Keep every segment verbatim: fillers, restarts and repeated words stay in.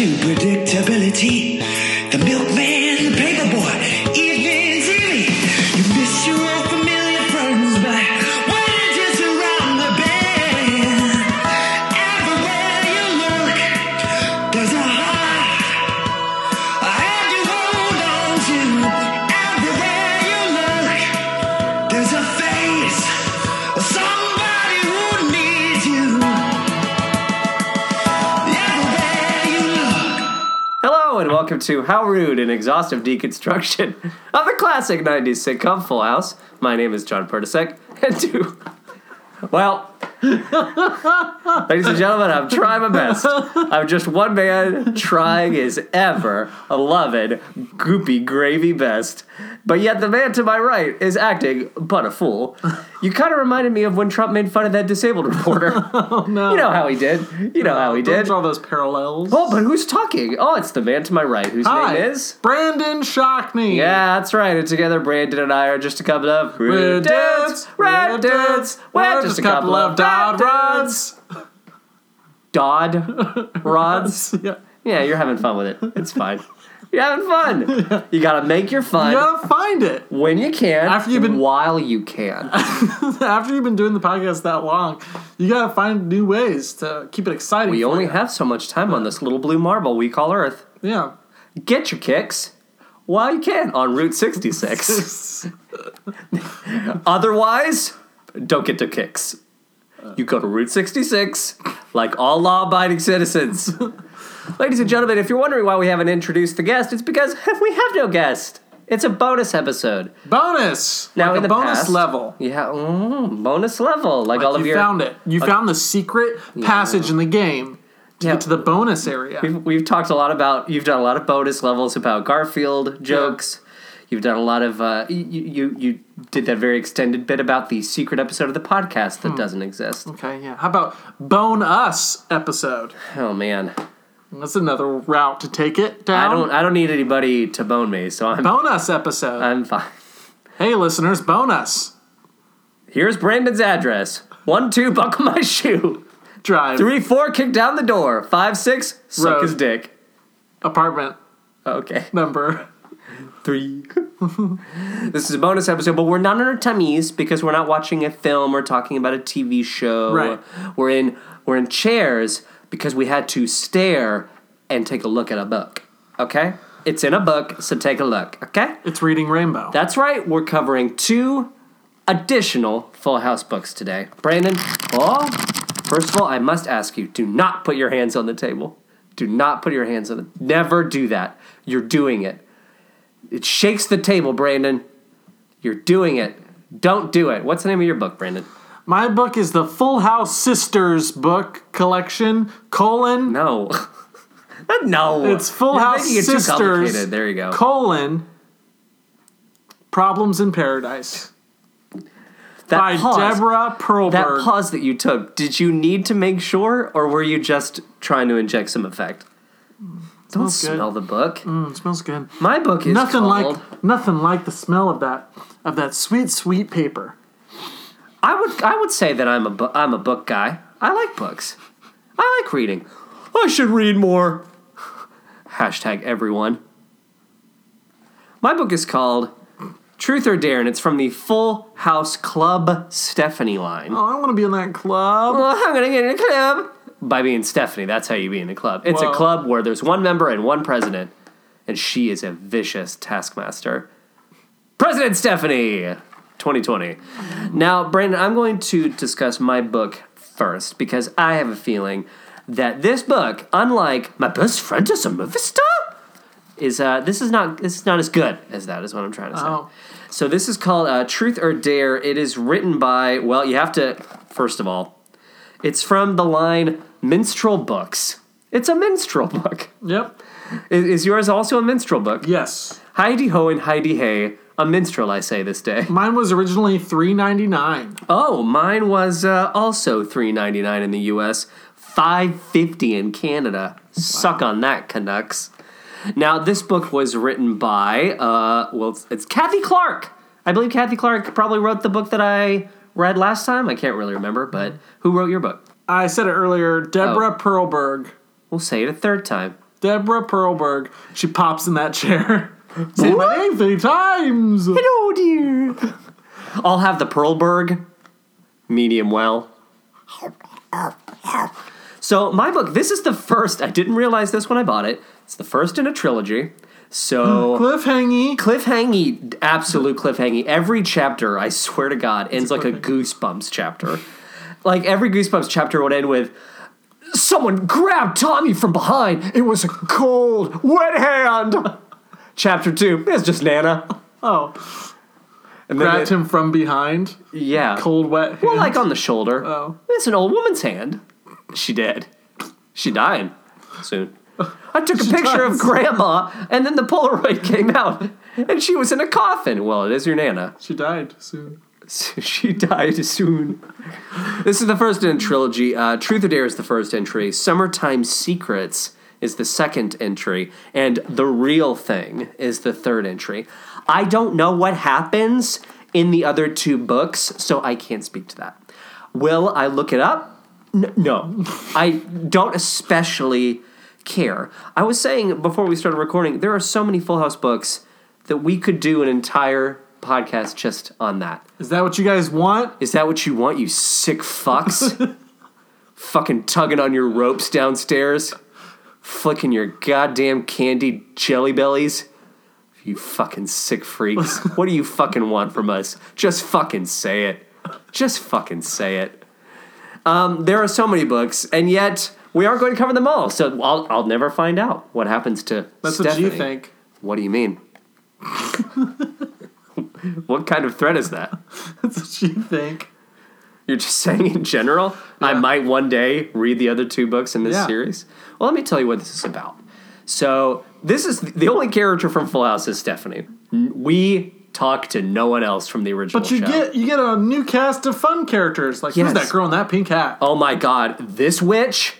into predictability. The milkman, the paperboy, even Timmy. You miss your old familiar friends, but we're just around the bend. Everywhere you look, there's a heart I had to hold on to. Everywhere you look, there's a face, a song. Welcome to How Rude, an exhaustive deconstruction of the classic nineties sitcom Full House. My name is John Pertisek, and to... Well, ladies and gentlemen, I'm trying my best. I'm just one man trying his ever-loving, goopy gravy best. But yet the man to my right is acting but a fool. You kind of reminded me of when Trump made fun of that disabled reporter. Oh, no. You know how he did. You know no, how he did. Don't draw those parallels. Oh, but who's talking? Oh, it's the man to my right, whose Hi, name is... Brandon Shockney. Yeah, that's right. And together, Brandon and I are just a couple of... Rude dudes, rude dudes, we're just a couple of... Dodd rods. Dodd rods? Yeah. Yeah, you're having fun with it. It's fine. You're having fun. Yeah. You gotta make your fun. You gotta find it. When you can. After you've been while you can. After you've been doing the podcast that long, you gotta find new ways to keep it exciting. We only you. have so much time on this little blue marble we call Earth. Yeah. Get your kicks while you can on Route sixty-six. Otherwise, don't get the kicks. You go to Route sixty-six, like all law-abiding citizens. Ladies and gentlemen, if you're wondering why we haven't introduced the guest, it's because we have no guest. It's a bonus episode. Bonus! Now, like in the bonus past, level. Yeah, mm, bonus level. Like, like all of you your... You found it. You like, found the secret passage yeah. in the game to yeah. get to the bonus area. We've, we've talked a lot about... You've done a lot of bonus levels about Garfield jokes. Yeah. You've done a lot of, uh, you, you you did that very extended bit about the secret episode of the podcast that hmm. doesn't exist. Okay, yeah. How about Bone Us episode? Oh, man. That's another route to take it down. I don't I don't need anybody to bone me, so I'm... Bone Us episode. I'm fine. Hey, listeners, bone us. Here's Brandon's address. one two, buckle my shoe. Drive. three four, kick down the door. five six, suck his dick. Apartment. Okay. Number... Three. This is a bonus episode, but we're not on our tummies because we're not watching a film or talking about a T V show. Right. We're in we're in chairs because we had to stare and take a look at a book. Okay? It's in a book, so take a look. Okay? It's Reading Rainbow. That's right. We're covering two additional Full House books today. Brandon, oh, first of all, I must ask you, do not put your hands on the table. Do not put your hands on it. Never do that. You're doing it. It shakes the table, Brandon. You're doing it. Don't do it. What's the name of your book, Brandon? My book is the Full House Sisters book collection, colon. No. No. It's Full You're House it Sisters, there you go. colon, Problems in Paradise. That by pause, Deborah Perlberg. That pause that you took, did you need to make sure, or were you just trying to inject some effect? Don't smell good. The book. Mm, it smells good. My book is nothing called... like nothing like the smell of that of that sweet sweet paper. I would I would say that I'm a bu- I'm a book guy. I like books. I like reading. I should read more. Hashtag everyone. My book is called Truth or Dare, and it's from the Full House Club Stephanie line. Oh, I want to be in that club. Oh, I'm gonna get in a club. By being Stephanie, that's how you be in a club. It's Whoa. a club where there's one member and one president, and she is a vicious taskmaster. President Stephanie, twenty twenty. Now, Brandon, I'm going to discuss my book first because I have a feeling that this book, unlike My Best Friend Is a Movie Star, is uh, this is not this is not as good as that is what I'm trying to say. Oh. So this is called uh, Truth or Dare. It is written by well, you have to first of all, it's from the line. Minstrel books. It's a minstrel book. Yep. Is, is yours also a minstrel book? Yes. Heidi ho and Heidi hey, a minstrel I say this day. Mine was originally three dollars and ninety-nine cents. Oh, mine was uh, also three dollars and ninety-nine cents in the U S, five dollars and fifty cents in Canada. Wow. Suck on that, Canucks. Now, this book was written by, uh, well, it's, it's Kathy Clark. I believe Kathy Clark probably wrote the book that I read last time. I can't really remember, but who wrote your book? I said it earlier, Deborah oh. Perlberg. We'll say it a third time. Deborah Perlberg. She pops in that chair. Say my name three times. Hello, dear. I'll have the Perlberg. Medium well. So my book, this is the first. I didn't realize this when I bought it. It's the first in a trilogy. So cliffhangy, cliffhangy, absolute cliffhangy. Every chapter, I swear to God, ends like a Goosebumps chapter. Like every Goosebumps chapter would end with, someone grabbed Tommy from behind. It was a cold, wet hand. Chapter two, it's just Nana. Oh. And grabbed it, him from behind? Yeah. Cold, wet hand? Well, like on the shoulder. Oh. It's an old woman's hand. She dead. She dying soon. I took a she picture dies. of Grandma, and then the Polaroid came out, and she was in a coffin. Well, it is your Nana. She died soon. She died soon. This is the first in a trilogy. Uh, Truth or Dare is the first entry. Summertime Secrets is the second entry. And The Real Thing is the third entry. I don't know what happens in the other two books, so I can't speak to that. Will I look it up? N- no. I don't especially care. I was saying before we started recording, there are so many Full House books that we could do an entire podcast just on that. Is that what you guys want? Is that what you want, you sick fucks? Fucking tugging on your ropes downstairs. Flicking your goddamn candy jelly bellies. You fucking sick freaks. What do you fucking want from us? Just fucking say it. Just fucking say it. Um, there are so many books, and yet we aren't going to cover them all, so I'll, I'll never find out what happens to That's Stephanie. What you think. What do you mean? What kind of threat is that? That's what you think. You're just saying in general, yeah. I might one day read the other two books in this yeah. series? Well, let me tell you what this is about. So this is the only character from Full House is Stephanie. We talk to no one else from the original show. But you show. get you get a new cast of fun characters. Like, yes. Who's that girl in that pink hat? Oh, my God. This witch?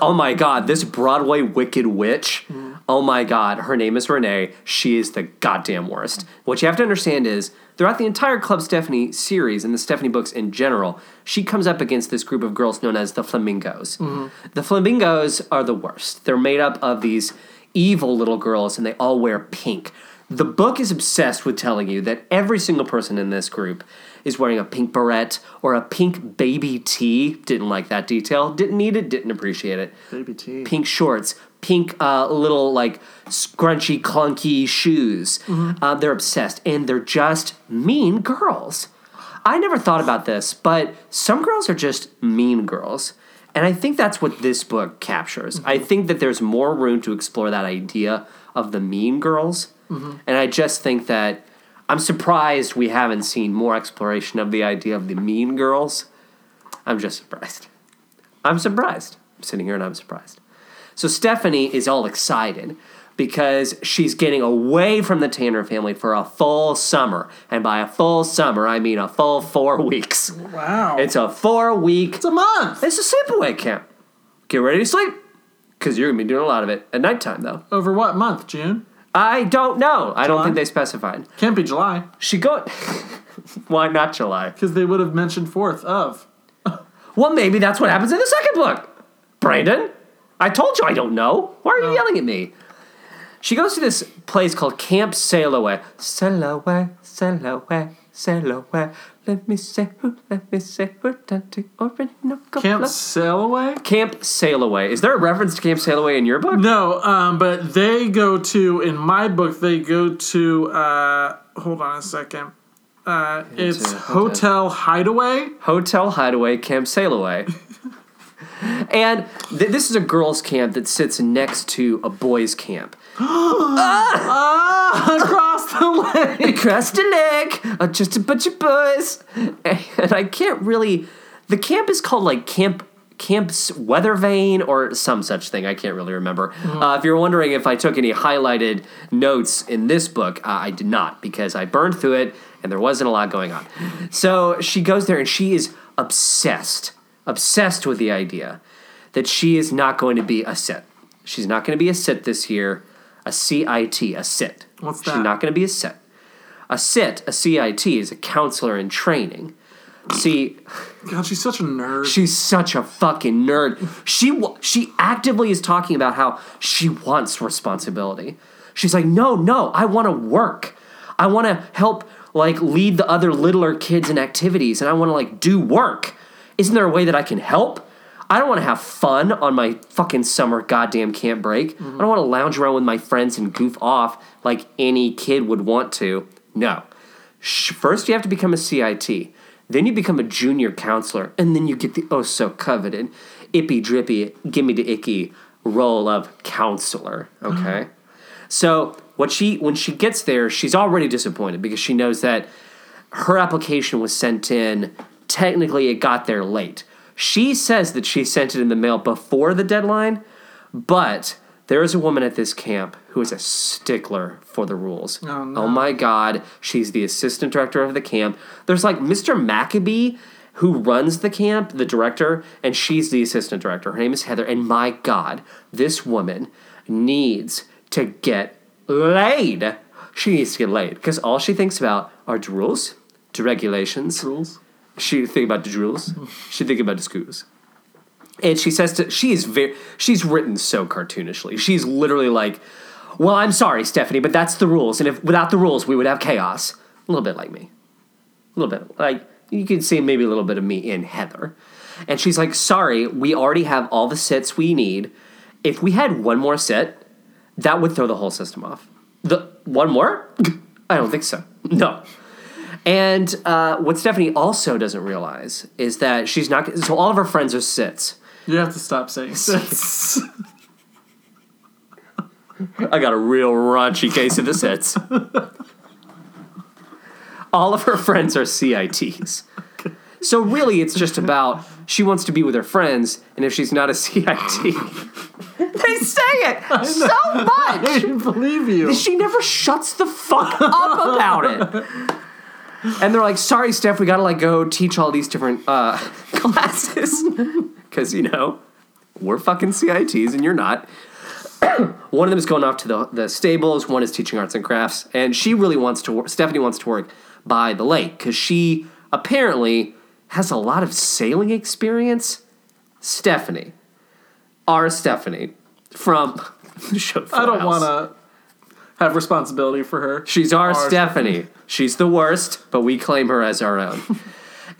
Oh, my God. This Broadway wicked witch? Mm. Oh, my God. Her name is Renee. She is the goddamn worst. What you have to understand is throughout the entire Club Stephanie series and the Stephanie books in general, she comes up against this group of girls known as the Flamingos. Mm-hmm. The Flamingos are the worst. They're made up of these evil little girls, and they all wear pink. The book is obsessed with telling you that every single person in this group is wearing a pink beret or a pink baby tee. Didn't like that detail. Didn't need it. Didn't appreciate it. Baby tee. Pink shorts. Pink uh, little, like, scrunchy, clunky shoes. Mm-hmm. Uh, they're obsessed, and they're just mean girls. I never thought about this, but some girls are just mean girls, and I think that's what this book captures. Mm-hmm. I think that there's more room to explore that idea of the mean girls, mm-hmm. and I just think that I'm surprised we haven't seen more exploration of the idea of the mean girls. I'm just surprised. I'm surprised. I'm sitting here, and I'm surprised. So Stephanie is all excited because she's getting away from the Tanner family for a full summer. And by a full summer, I mean a full four weeks. Wow. It's a four-week... It's a month. It's a sleepaway camp. Get ready to sleep because you're going to be doing a lot of it at nighttime, though. Over what month, June? I don't know. July? I don't think they specified. Can't be July. She go... Why not July? Because they would have mentioned fourth of. Well, maybe that's what happens in the second book. Brandon? I told you I don't know. Why are no. you yelling at me? She goes to this place called Camp Sailaway. Sailaway, Sailaway, Sailaway. Let me say who, let me say who. Camp Sailaway? Camp Sailaway. Is there a reference to Camp Sailaway in your book? No, um, but they go to, in my book, they go to, uh, hold on a second. Uh, it's Hotel Hideaway. Hotel Hideaway, Camp Sailaway. And th- this is a girls' camp that sits next to a boys' camp. ah! Ah! Across the lake! Across the lake! Uh, just a bunch of boys. And, and I can't really... The camp is called, like, Camp Camp's Weather Vane or some such thing. I can't really remember. Mm-hmm. Uh, if you're wondering if I took any highlighted notes in this book, uh, I did not because I burned through it and there wasn't a lot going on. So she goes there and she is obsessed. Obsessed with the idea that she is not going to be a C I T. She's not going to be a C I T this year. A C I T, a C I T. What's that? She's not going to be a C I T. A C I T, a C I T, is a counselor in training. See, God, she's such a nerd. She's such a fucking nerd. She she actively is talking about how she wants responsibility. She's like, no, no, I want to work. I want to help, like, lead the other littler kids in activities, and I want to, like, do work. Isn't there a way that I can help? I don't want to have fun on my fucking summer goddamn camp break. Mm-hmm. I don't want to lounge around with my friends and goof off like any kid would want to. No. First, you have to become a C I T. Then you become a junior counselor, and then you get the oh-so-coveted, ippy-drippy, gimme-the-icky role of counselor, okay? Oh. So what she when she gets there, she's already disappointed because she knows that her application was sent in. Technically, it got there late. She says that she sent it in the mail before the deadline, but there is a woman at this camp who is a stickler for the rules. Oh, no. Oh, my God. She's the assistant director of the camp. There's, like, Mister Maccabee, who runs the camp, the director, and she's the assistant director. Her name is Heather. And, my God, this woman needs to get laid. She needs to get laid because all she thinks about are rules, regulations. Rules. She think about the rules. She think about the schools. And she says to, she is very, she's written so cartoonishly. She's literally like, well, I'm sorry, Stephanie, but that's the rules. And if without the rules, we would have chaos. A little bit like me. A little bit. Like, you could see maybe a little bit of me in Heather. And she's like, sorry, we already have all the sets we need. If we had one more set, that would throw the whole system off. The one more? I don't think so. No. And uh, what Stephanie also doesn't realize is that she's not... So all of her friends are sits. You have to stop saying sits. I got a real raunchy case of the sits. All of her friends are C I Ts. So really, it's just about she wants to be with her friends, and if she's not a C I T, they say it so much. I didn't believe you. She never shuts the fuck up about it. And they're like, sorry, Steph, we got to, like, go teach all these different uh, classes because, you know, we're fucking C I Ts and you're not. One of them is going off to the, the stables. One is teaching arts and crafts. And she really wants to work. Stephanie wants to work by the lake because she apparently has a lot of sailing experience. Stephanie. Our Stephanie from the show Full I don't want to. Have responsibility for her. She's our, our Stephanie. Stephanie. She's the worst, but we claim her as our own.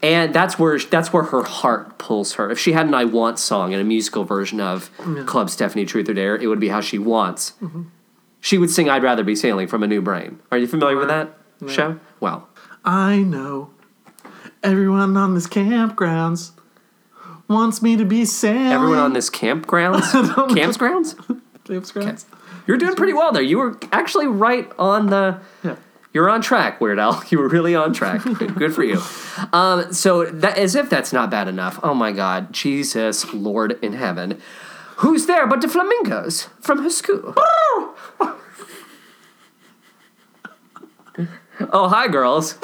And that's where that's where her heart pulls her. If she had an I Want song and a musical version of yeah. Club Stephanie, Truth or Dare, it would be How She Wants. Mm-hmm. She would sing I'd Rather Be Sailing from A New Brain. Are you familiar or, with that yeah. show? Well. I know everyone on this campgrounds wants me to be sailing. Everyone on this campgrounds? Campsgrounds? Campsgrounds. Okay. You're doing pretty well there. You were actually right on the... Yeah. You're on track, Weird Al. You were really on track. Good for you. Um, so that, as if that's not bad enough. Oh, my God. Jesus, Lord in heaven. Who's there but the Flamingos from her school? Oh, hi, girls.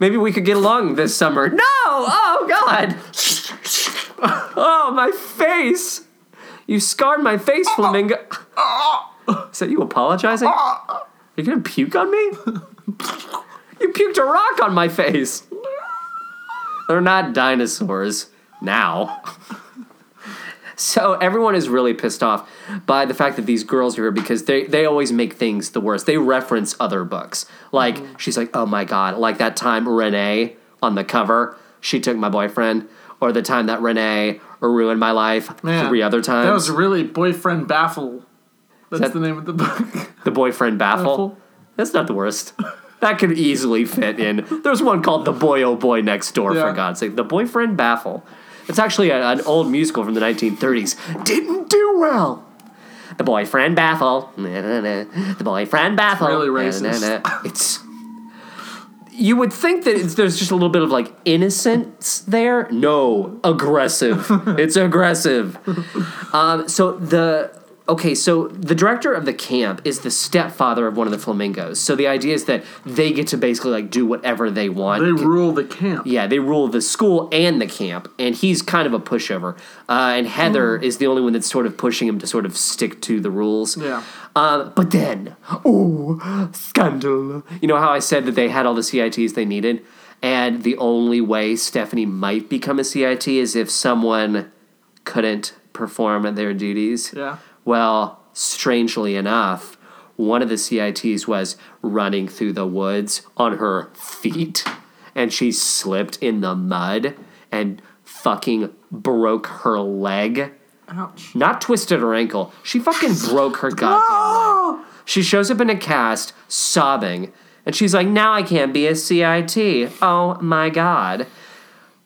Maybe we could get along this summer. No! Oh, God. Oh, my face. You scarred my face, Flamingo. Is that you apologizing? Are you going to puke on me? You puked a rock on my face. They're not dinosaurs now. So everyone is really pissed off by the fact that these girls are here because they, they always make things the worst. They reference other books. Like, mm-hmm. she's like, oh, my God. Like that time Renee on the cover, she took my boyfriend. Or the time that Renee ruined my life yeah. three other times. That was really Boyfriend Baffle. That's that the name of the book. The Boyfriend Baffle? Baffle? That's not the worst. That could easily fit in. There's one called The Boy Oh Boy Next Door, yeah. for God's sake. The Boyfriend Baffle. It's actually a, an old musical from the nineteen thirties. Didn't do well. The Boyfriend Baffle. Na, na, na. The Boyfriend Baffle. It's really racist. Na, na, na. It's... You would think that it's, there's just a little bit of, like, innocence there. No, aggressive. It's aggressive. Um, so the okay, so the director of the camp is the stepfather of one of the Flamingos. So the idea is that they get to basically, like, do whatever they want. They rule the camp. Yeah, they rule the school and the camp, and he's kind of a pushover. Uh, and Heather mm. is the only one that's sort of pushing him to sort of stick to the rules. Yeah. Uh, but then, oh, scandal. You know how I said that they had all the C I Ts they needed? And the only way Stephanie might become a C I T is if someone couldn't perform their duties. Yeah. Well, strangely enough, one of the C I Ts was running through the woods on her feet, and she slipped in the mud and fucking broke her leg. Ouch. Not twisted her ankle. She fucking broke her goddamn leg. She shows up in a cast, sobbing, and she's like, now I can't be a C I T. Oh, my God.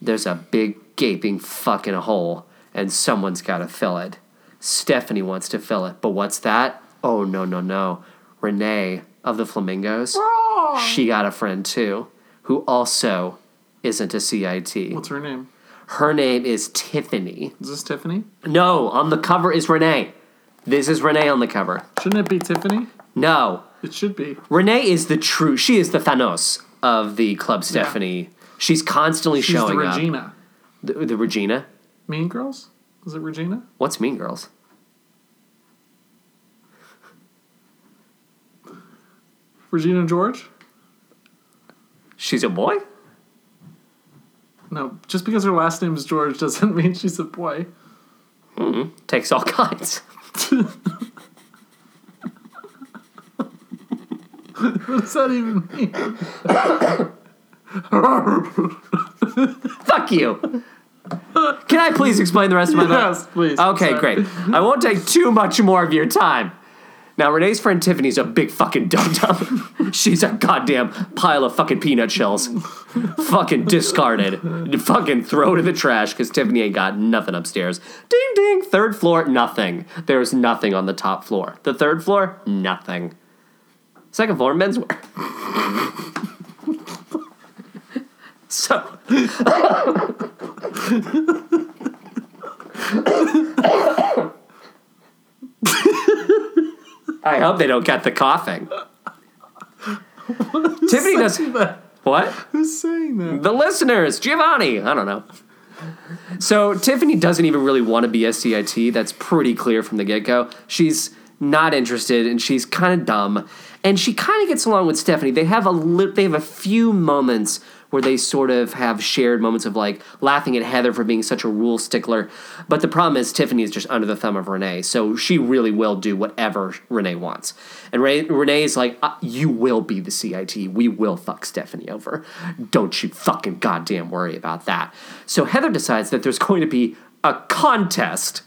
There's a big, gaping fucking hole, and someone's got to fill it. Stephanie wants to fill it, but what's that? Oh, no, no, no. Renee of the Flamingos, oh. She got a friend, too, who also isn't a C I T. What's her name? Her name is Tiffany. Is this Tiffany? No, on the cover is Renee. This is Renee on the cover. Shouldn't it be Tiffany? No. It should be. Renee is the true... She is the Thanos of the Club Stephanie. Yeah. She's constantly She's showing the up. Regina. The, the Regina? Mean Girls? Is it Regina? What's Mean Girls? Regina George? She's a boy? No, just because her last name is George doesn't mean she's a boy. Mm-hmm. Takes all kinds. What does that even mean? Fuck you! Can I please explain the rest of my life? Yes, please. Okay, great. I won't take too much more of your time. Now, Renee's friend Tiffany's a big fucking dum-dum. She's a goddamn pile of fucking peanut shells. Fucking discarded. Fucking throw to the trash because Tiffany ain't got nothing upstairs. Ding, ding. Third floor, nothing. There's nothing on the top floor. The third floor, nothing. Second floor, menswear. So... I hope they don't get the coughing. Tiffany does that? What? Who's saying that? The listeners. Giovanni. I don't know. So Tiffany doesn't even really want to be a C I T. That's pretty clear from the get-go. She's not interested, and she's kind of dumb. And she kind of gets along with Stephanie. They have a li- they have a few moments where they sort of have shared moments of, like, laughing at Heather for being such a rule stickler. But the problem is Tiffany is just under the thumb of Renee, so she really will do whatever Renee wants. And Re- Renee is like, uh, you will be the C I T. We will fuck Stephanie over. Don't you fucking goddamn worry about that. So Heather decides that there's going to be a contest,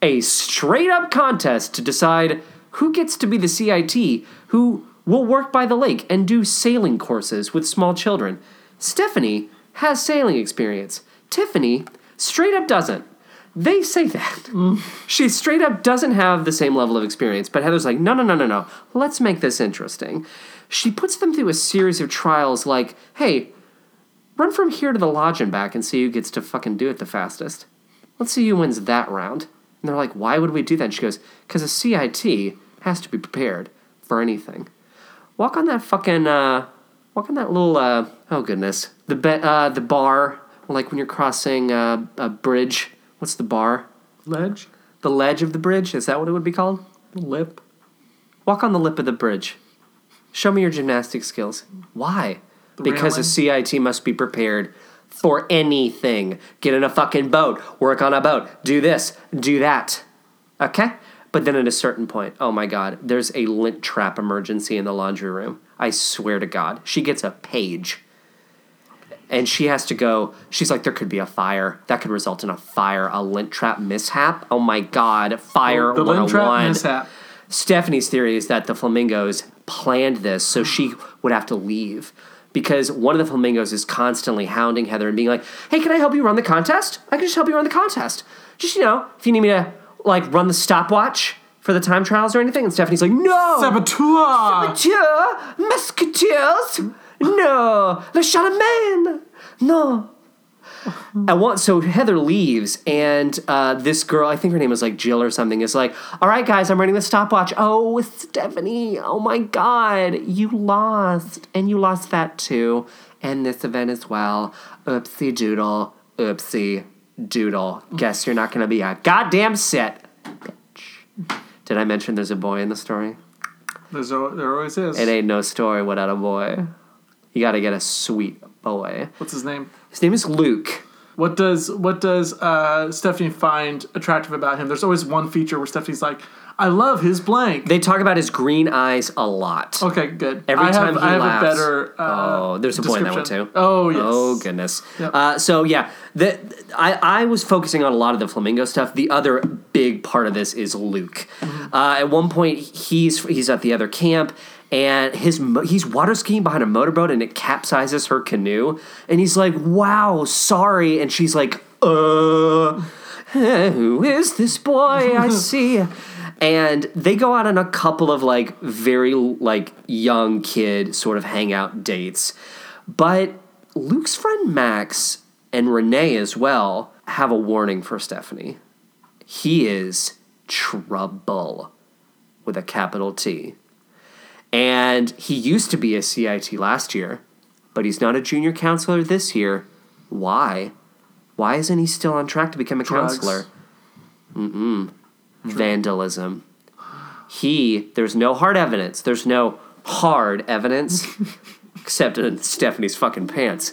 a straight-up contest to decide who gets to be the C I T, who will work by the lake and do sailing courses with small children. Stephanie has sailing experience. Tiffany straight up doesn't. They say that. Mm. She straight up doesn't have the same level of experience, but Heather's like, no, no, no, no, no. Let's make this interesting. She puts them through a series of trials like, hey, run from here to the lodge and back and see who gets to fucking do it the fastest. Let's see who wins that round. And they're like, why would we do that? And she goes, because a C I T has to be prepared for anything. Walk on that fucking... Uh, Walk on that little, uh, oh goodness, the be- uh, the bar, like when you're crossing uh, a bridge. What's the bar? Ledge? The ledge of the bridge? Is that what it would be called? The lip. Walk on the lip of the bridge. Show me your gymnastic skills. Why? The because railing? A C I T must be prepared for anything. Get in a fucking boat. Work on a boat. Do this. Do that. Okay? But then at a certain point, oh my God, there's a lint trap emergency in the laundry room. I swear to God. She gets a page. And she has to go. She's like, there could be a fire. That could result in a fire. A lint trap mishap. Oh, my God. Fire oh, the one oh one. Lint trap mishap. Stephanie's theory is that the Flamingos planned this so she would have to leave. Because one of the Flamingos is constantly hounding Heather and being like, hey, can I help you run the contest? I can just help you run the contest. Just, you know, if you need me to, like, run the stopwatch for the time trials or anything? And Stephanie's like, no! Saboteur! Saboteur! Musketeers! No! Le Charlemagne! No! I want, so Heather leaves, and uh, this girl, I think her name was like Jill or something, is like, all right, guys, I'm running the stopwatch. Oh, Stephanie, oh my God, you lost. And you lost that too. And this event as well. Oopsie doodle. Oopsie doodle. Guess you're not going to be a goddamn sit. Did I mention there's a boy in the story? There's a, there always is. It ain't no story without a boy. you got to get a sweet boy. What's his name? His name is Luke. What does what does uh, Stephanie find attractive about him? There's always one feature where Stephanie's like, I love his blank. They talk about his green eyes a lot. Okay, good. Every I time have, he I laughs. I have a better uh, oh, there's a boy in that one, too. Oh, yes. Oh, goodness. Yep. Uh, so, yeah, the, I, I was focusing on a lot of the Flamingo stuff. The other big part of this is Luke. Mm-hmm. Uh, at one point, he's he's at the other camp, and his he's water skiing behind a motorboat, and it capsizes her canoe. And he's like, wow, sorry. And she's like, uh, who is this boy I see? And they go out on a couple of, like, very, like, young kid sort of hangout dates. But Luke's friend Max and Renee as well have a warning for Stephanie. He is trouble with a capital T. And he used to be a C I T last year, but he's not a junior counselor this year. Why? Why isn't he still on track to become a Drugs. counselor? Mm-mm. Vandalism. He, there's no hard evidence. There's no hard evidence, except in Stephanie's fucking pants,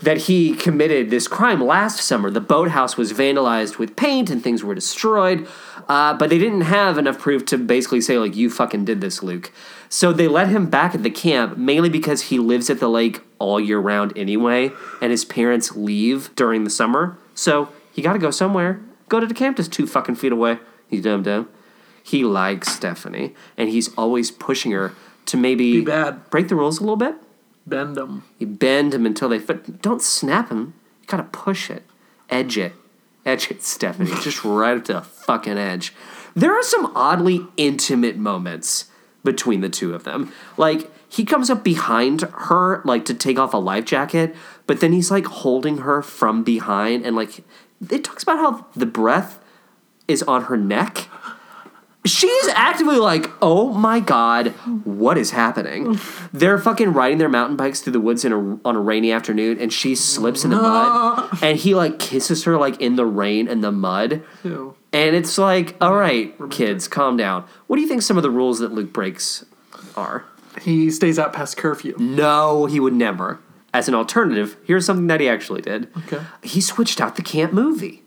that he committed this crime last summer. The boathouse was vandalized with paint and things were destroyed, uh, but they didn't have enough proof to basically say, like, you fucking did this, Luke. So they let him back at the camp, mainly because he lives at the lake all year round anyway, and his parents leave during the summer. So he got to go somewhere. Go to the camp that's two fucking feet away. He's dumb-dumb. He likes Stephanie, and he's always pushing her to maybe break the rules a little bit. Bend them. You bend them until they fit. Don't snap them. You gotta push it. Edge it. Edge it, Stephanie. Just right up to the fucking edge. There are some oddly intimate moments between the two of them. Like, he comes up behind her, like, to take off a life jacket, but then he's, like, holding her from behind, and, like, it talks about how the breath is on her neck. She's actively like, oh my God, what is happening? They're fucking riding their mountain bikes through the woods in a, on a rainy afternoon, and she slips in the mud, and he, like, kisses her, like, in the rain and the mud. Ew. And it's like, all right, kids, calm down. What do you think some of the rules that Luke breaks are? He stays out past curfew. No, he would never. As an alternative, here's something that he actually did. Okay. He switched out the camp movie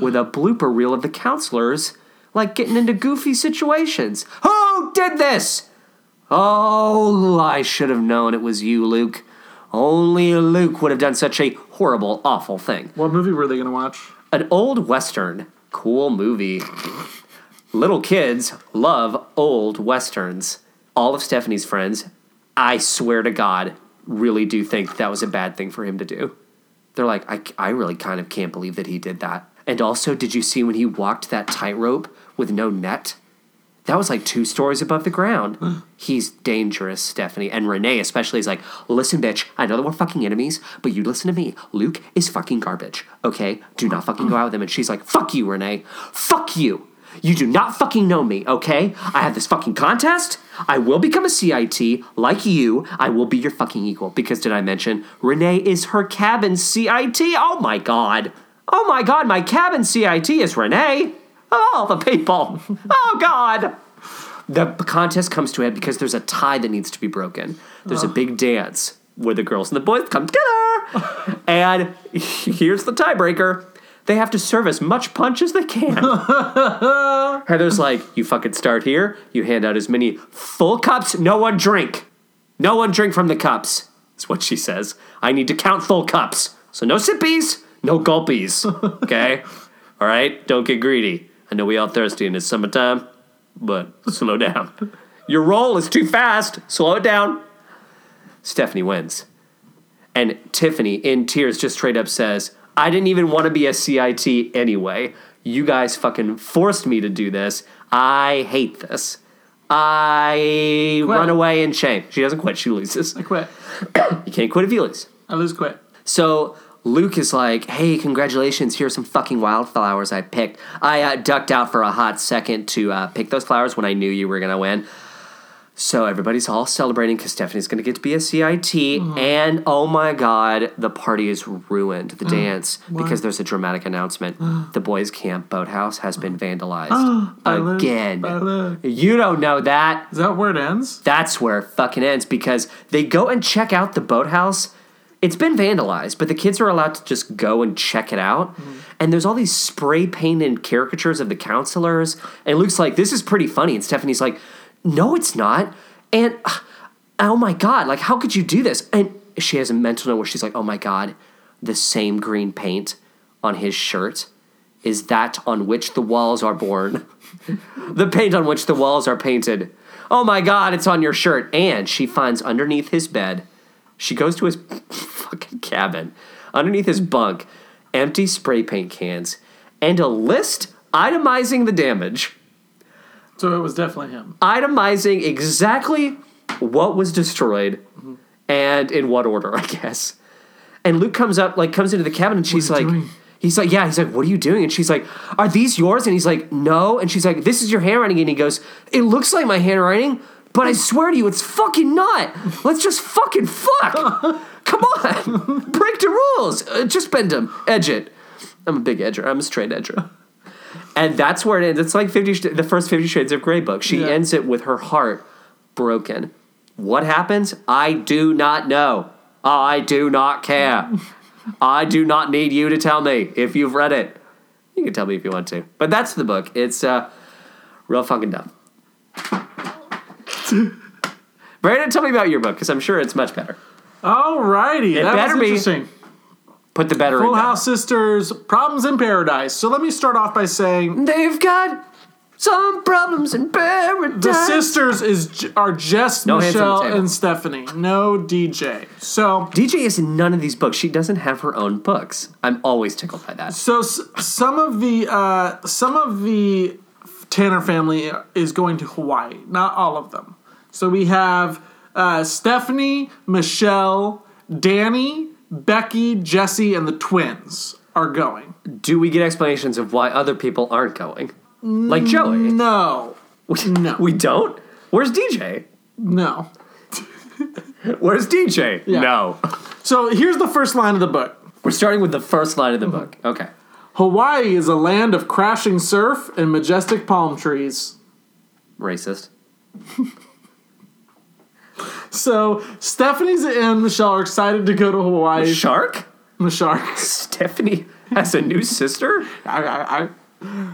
with a blooper reel of the counselors, like, getting into goofy situations. Who did this? Oh, I should have known it was you, Luke. Only Luke would have done such a horrible, awful thing. What movie were they going to watch? An old Western. Cool movie. Little kids love old Westerns. All of Stephanie's friends, I swear to God, really do think that was a bad thing for him to do. They're like, I, I really kind of can't believe that he did that. And also, did you see when he walked that tightrope with no net? That was like two stories above the ground. He's dangerous, Stephanie. And Renee especially is like, listen, bitch, I know that we're fucking enemies, but you listen to me. Luke is fucking garbage, okay? Do not fucking go out with him. And she's like, fuck you, Renee. Fuck you. You do not fucking know me, okay? I have this fucking contest. I will become a C I T like you. I will be your fucking equal. Because did I mention Renee is her cabin C I T? Oh, my God. Oh, my God, my cabin C I T is Renee. Of all the people. Oh, God. The contest comes to a head because there's a tie that needs to be broken. There's oh. a big dance where the girls and the boys come together. And here's the tiebreaker. They have to serve as much punch as they can. Heather's like, you fucking start here. You hand out as many full cups. No one drink. No one drink from the cups. That's what she says. I need to count full cups. So no sippies. No gulpies, okay? All right? Don't get greedy. I know we all thirsty and it's summertime, but slow down. Your roll is too fast. Slow it down. Stephanie wins. And Tiffany, in tears, just straight up says, I didn't even want to be a C I T anyway. You guys fucking forced me to do this. I hate this. I quit. Run away in shame. She doesn't quit. She loses. I quit. You can't quit if you lose. I lose quit. So Luke is like, hey, congratulations, here's some fucking wildflowers I picked. I uh, ducked out for a hot second to uh, pick those flowers when I knew you were going to win. So everybody's all celebrating because Stephanie's going to get to be a C I T. Mm-hmm. And, oh, my God, the party is ruined, the uh, dance, what? Because there's a dramatic announcement. The boys' camp boathouse has been vandalized uh, again. I live, I live. You don't know that. Is that where it ends? That's where it fucking ends, because they go and check out the boathouse. It's been vandalized, but the kids are allowed to just go and check it out. Mm-hmm. And there's all these spray-painted caricatures of the counselors. And Luke's like, this is pretty funny. And Stephanie's like, no, it's not. And, oh, my God, like, how could you do this? And she has a mental note where she's like, oh, my God, the same green paint on his shirt is that on which the walls are born. The paint on which the walls are painted. Oh, my God, it's on your shirt. And she finds underneath his bed, she goes to his fucking cabin, underneath his bunk, empty spray paint cans, and a list itemizing the damage. So it was definitely him. Itemizing exactly what was destroyed, mm-hmm. and in what order, I guess. And Luke comes up, like, comes into the cabin, and she's like, doing? he's like, yeah, he's like, what are you doing? And she's like, are these yours? And he's like, no. And she's like, this is your handwriting. And he goes, it looks like my handwriting, but I swear to you, it's fucking not. Let's just fucking fuck. Come on. Break the rules. Uh, just bend them. Edge it. I'm a big edger. I'm a straight edger. And that's where it ends. It's like fifty, the first Fifty Shades of Grey book. She yeah. ends it with her heart broken. What happens? I do not know. I do not care. I do not need you to tell me if you've read it. You can tell me if you want to. But that's the book. It's uh, real fucking dumb. Brandon, tell me about your book, because I'm sure it's much better. All righty. It that better was be. Interesting. Put the better Full in House Sisters, Problems in Paradise. So let me start off by saying they've got some problems in paradise. The sisters is are just no Michelle and Stephanie. No D J. So D J is in none of these books. She doesn't have her own books. I'm always tickled by that. So s- some of the uh, some of the Tanner family is going to Hawaii. Not all of them. So we have uh, Stephanie, Michelle, Danny, Becky, Jesse, and the twins are going. Do we get explanations of why other people aren't going? Like Joey? No. We, no. We don't? Where's D J? No. Where's D J? Yeah. No. So here's the first line of the book. We're starting with the first line of the mm-hmm. book. Okay. Hawaii is a land of crashing surf and majestic palm trees. Racist. So, Stephanie's and Michelle are excited to go to Hawaii. Shark? Mashark. Stephanie has a new sister? I, I, I.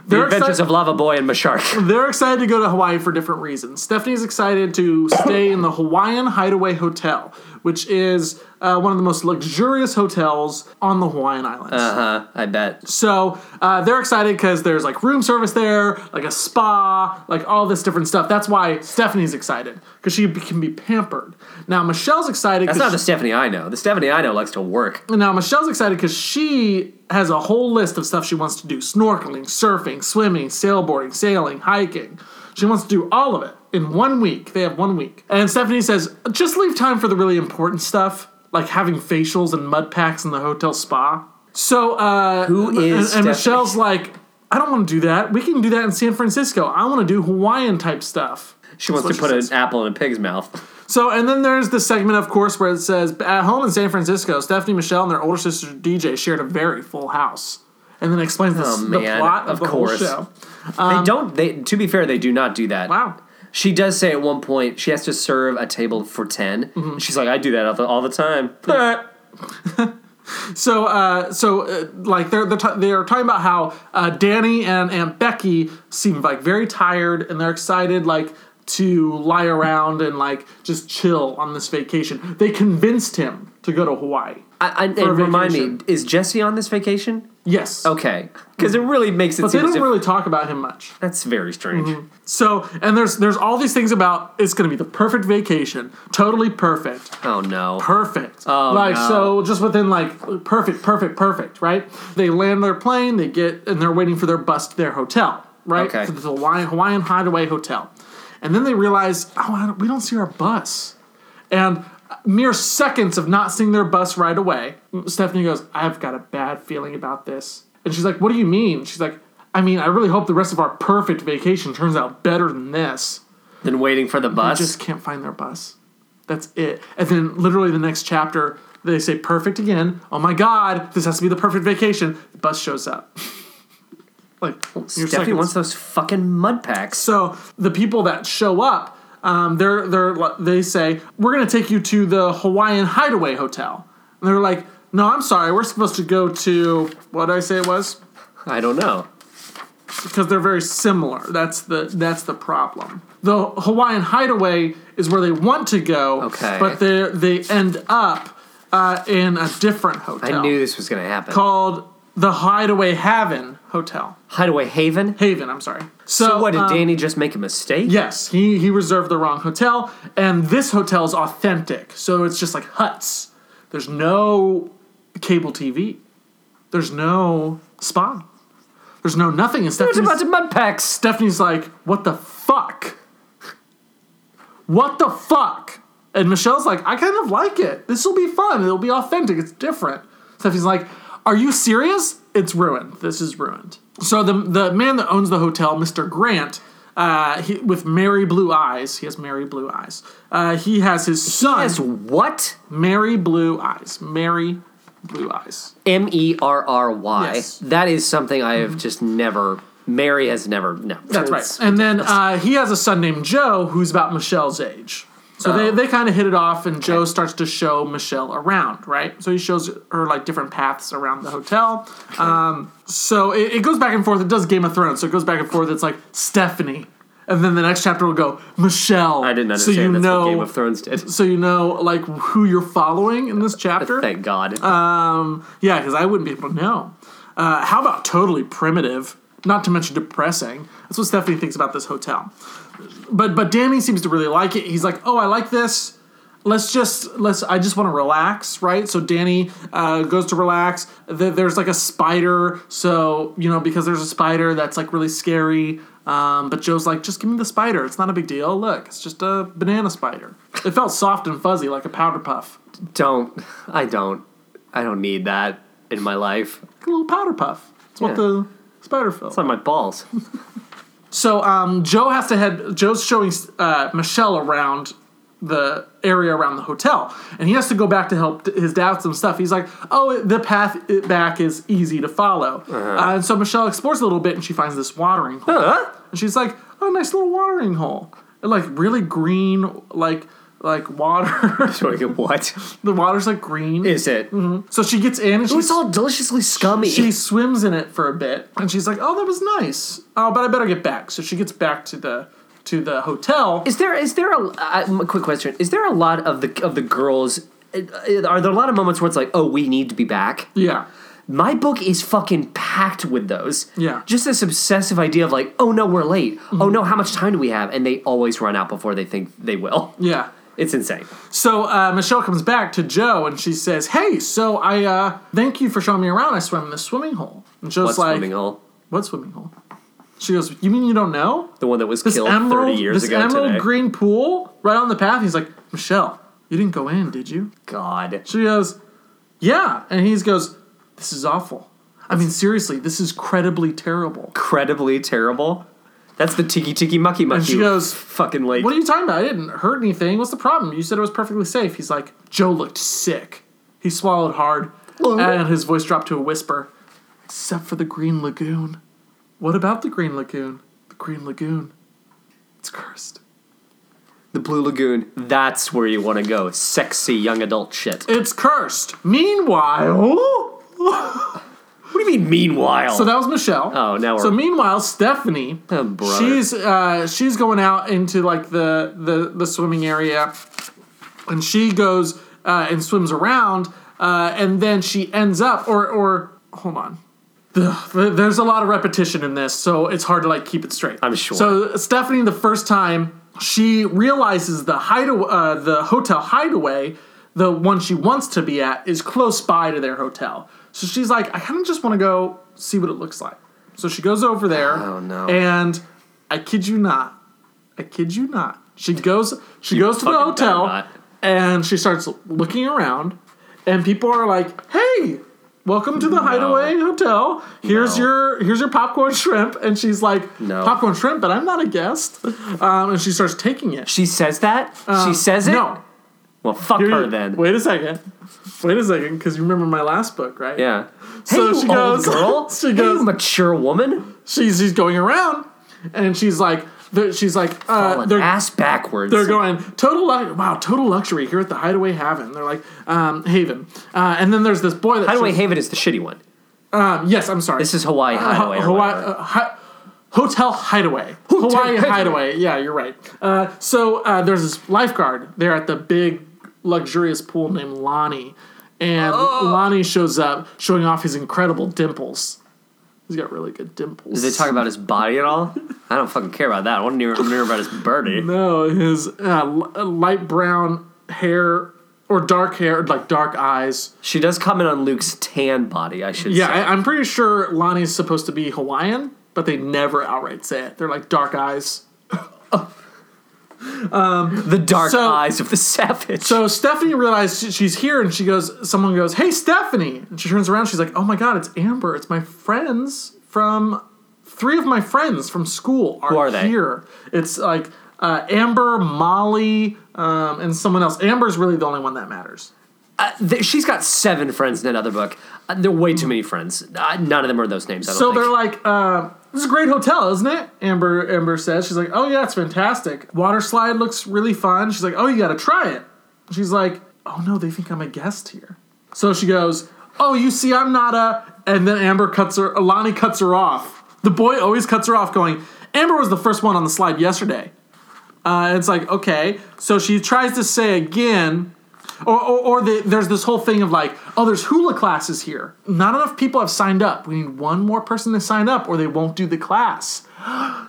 The Adventures excited, of Lava Boy and Mashark. They're excited to go to Hawaii for different reasons. Stephanie's excited to stay in the Hawaiian Hideaway Hotel, which is uh, one of the most luxurious hotels on the Hawaiian Islands. Uh-huh, I bet. So uh, they're excited because there's, like, room service there, like a spa, like all this different stuff. That's why Stephanie's excited, because she can be pampered. Now, Michelle's excited. That's not she, the Stephanie I know. The Stephanie I know likes to work. Now, Michelle's excited because she has a whole list of stuff she wants to do. Snorkeling, surfing, swimming, sailboarding, sailing, hiking. She wants to do all of it in one week. They have one week. And Stephanie says, just leave time for the really important stuff, like having facials and mud packs in the hotel spa. So, uh... Who is And, and Michelle's like, I don't want to do that. We can do that in San Francisco. I want to do Hawaiian-type stuff. She wants to put an apple in a pig's mouth. So, and then there's the segment, of course, where it says, at home in San Francisco, Stephanie, Michelle, and their older sister, D J, shared a very full house. And then explains oh, the, man, the plot of, of the course. whole show. Um, they don't, they, to be fair, they do not do that. Wow. She does say at one point she has to serve a table for ten. Mm-hmm. She's like, I do that all the, all the time. Yeah. so, uh, so uh, like, they're, they're, t- they're talking about how uh, Danny and Aunt Becky seem, like, very tired, and they're excited, like, to lie around and, like, just chill on this vacation. They convinced him to go to Hawaii. I, I, and remind me, is Jesse on this vacation? Yes. Okay. Because it really makes it but seem But they don't really talk about him much. That's very strange. Mm-hmm. So, and there's there's all these things about it's going to be the perfect vacation. Totally perfect. Oh, no. Perfect. Oh, like, no. So just within, like, perfect, perfect, perfect, right? They land their plane, they get, and they're waiting for their bus to their hotel, right? Okay. To the Hawaiian, Hawaiian Hideaway Hotel. And then they realize, oh, I don't, we don't see our bus. And mere seconds of not seeing their bus right away, Stephanie goes, I've got a bad feeling about this. And she's like, what do you mean? She's like, I mean, I really hope the rest of our perfect vacation turns out better than this. Then waiting for the bus? They just can't find their bus. That's it. And then literally the next chapter, they say perfect again. Oh, my God, this has to be the perfect vacation. The bus shows up. Like, well, Stephanie seconds. wants those fucking mud packs. So the people that show up, um, they're they're they say, we're going to take you to the Hawaiian Hideaway Hotel. And they're like, no, I'm sorry. We're supposed to go to, what did I say it was? I don't know. Because they're very similar. That's the that's the problem. The Hawaiian Hideaway is where they want to go, okay. but they they end up uh, in a different hotel. I knew this was going to happen. Called the Hideaway Haven Hotel. Hideaway Haven? Haven, I'm sorry. So, so what, did um, Danny just make a mistake? Yes, he, he reserved the wrong hotel, and this hotel is authentic. So it's just like huts. There's no cable T V. There's no spa. There's no nothing. And Stephanie's, there's a bunch of mud packs. Stephanie's like, what the fuck? What the fuck? And Michelle's like, I kind of like it. This will be fun. It'll be authentic. It's different. Stephanie's like, are you serious? It's ruined. This is ruined. So the the man that owns the hotel, Mister Grant, uh, he, with Mary Blue Eyes, he has Mary Blue Eyes. Uh, he has his son. He has what? Mary Blue Eyes. Mary Blue Eyes. M E R R Y. Yes. That is something I have just never... Mary has never... No. That's right. And then uh, he has a son named Joe who's about Michelle's age. So oh. they, they kind of hit it off, and Joe okay. starts to show Michelle around, right? So he shows her, like, different paths around the hotel. Okay. Um, so it, it goes back and forth. It does Game of Thrones. So it goes back and forth. It's like, Stephanie. And then the next chapter will go, Michelle. I didn't understand so you that's know, what Game of Thrones did. So you know, like, who you're following in this chapter. Thank God. Um, yeah, because I wouldn't be able to know. Uh, how about totally primitive, not to mention depressing. That's what Stephanie thinks about this hotel. But but Danny seems to really like it. He's like, oh, I like this. Let's just, let's, I just want to relax, right? So Danny uh, goes to relax. The, there's like a spider. So, you know, because there's a spider that's like really scary. Um, but Joe's like, just give me the spider. It's not a big deal. Look, it's just a banana spider. It felt soft and fuzzy like a powder puff. Don't. I don't. I don't need that in my life. A little powder puff. It's yeah. what the spider felt. It's on my balls. So um, Joe has to head. Joe's showing uh, Michelle around the area around the hotel. And he has to go back to help his dad with some stuff. He's like, oh, the path back is easy to follow. Uh-huh. Uh, and so Michelle explores a little bit, and she finds this watering hole. Uh-huh. And she's like, oh, nice little watering hole. And, like, really green, like, like water. Sorry, what? The water's, like, green. Is it? Mm-hmm. So she gets in. And she's, it was all deliciously scummy. She, she swims in it for a bit, and she's like, oh, that was nice. Oh, but I better get back. So she gets back to the... to the hotel. Is there is there a uh, quick question? Is there a lot of the of the girls? Uh, are there a lot of moments where it's like, oh, we need to be back? Yeah. My book is fucking packed with those. Yeah. Just this obsessive idea of like, oh no, we're late. Mm-hmm. Oh no, how much time do we have? And they always run out before they think they will. Yeah. It's insane. So uh, Michelle comes back to Joe and she says, "Hey, so I uh, thank you for showing me around. I swam in this swimming hole." And Joe's What's like, swimming hole? "What swimming hole?" She goes, you mean you don't know? The one that was this killed emerald, thirty years this ago This emerald today. Green pool right on the path. He's like, Michelle, you didn't go in, did you? God. She goes, yeah. And he goes, this is awful. I mean, seriously, this is credibly terrible. Credibly terrible? That's the tiki tiki mucky mucky. And she goes, fucking late. What are you talking about? I didn't hurt anything. What's the problem? You said it was perfectly safe. He's like, Joe looked sick. He swallowed hard. Oh. And his voice dropped to a whisper. Except for the Green Lagoon. What about the Green Lagoon? The Green Lagoon. It's cursed. The Blue Lagoon. That's where you want to go. Sexy young adult shit. It's cursed. Meanwhile... What do you mean, meanwhile? So that was Michelle. Oh, now we're... So meanwhile, Stephanie... Oh, brother. She's, uh, she's going out into, like, the, the, the swimming area. And she goes uh, and swims around. Uh, and then she ends up... Or... or hold on. There's a lot of repetition in this, so it's hard to, like, keep it straight. I'm sure. So Stephanie, the first time, she realizes the hideaway, uh, the hotel hideaway, the one she wants to be at, is close by to their hotel. So she's like, I kind of just want to go see what it looks like. So she goes over there. Oh, no. And I kid you not. I kid you not. She goes, she goes to the hotel, and she starts looking around, and people are like, hey, welcome to the no. Hideaway Hotel. Here's no. your here's your popcorn shrimp. And she's like, no. popcorn shrimp, but I'm not a guest. Um, and she starts taking it. She says that? Um, she says it? No. Well, fuck Here, her then. Wait a second. Wait a second, because you remember my last book, right? Yeah. So hey, she, you goes, old girl. she goes, hey, you mature woman. She's, she's going around, and she's like, she's like, uh, they're ass backwards. They're going total lu- wow, total luxury here at the Hideaway Haven. They're like um, Haven, uh, and then there's this boy. That Hideaway Haven is the shitty one. Um, yes, I'm sorry. This is Hawaii Hideaway. Uh, Hawaii uh, hi- Hotel Hideaway. Hotel Hawaii Hideaway. Hideaway. Yeah, you're right. Uh, so uh, there's this lifeguard there at the big luxurious pool named Lonnie, and oh. Lonnie shows up showing off his incredible dimples. He's got really good dimples. Did they talk about his body at all? I don't fucking care about that. I want to hear about his birdie. No, his uh, light brown hair or dark hair, like dark eyes. She does comment on Luke's tan body, I should yeah, say. Yeah, I'm pretty sure Lonnie's supposed to be Hawaiian, but they never outright say it. They're like dark eyes. um, the dark so, eyes of the savage. So Stephanie realizes she's here, and she goes, someone goes, hey, Stephanie. And she turns around. She's like, oh, my God, it's Amber. It's my friends from... Three of my friends from school are, Who are here. They? It's like uh, Amber, Molly, um, and someone else. Amber's really the only one that matters. Uh, th- she's got seven friends in another book. Uh, there are way too many friends. Uh, none of them are those names, I don't So think. They're like, uh, this is a great hotel, isn't it? Amber Amber says. She's like, oh, yeah, it's fantastic. Water slide looks really fun. She's like, oh, you got to try it. She's like, oh, no, they think I'm a guest here. So she goes, oh, you see, I'm not a... And then Amber cuts her... Lonnie cuts her off. The boy always cuts her off going, Amber was the first one on the slide yesterday. Uh, and it's like, okay. So she tries to say again, or, or, or the, there's this whole thing of like, oh, there's hula classes here. Not enough people have signed up. We need one more person to sign up or they won't do the class.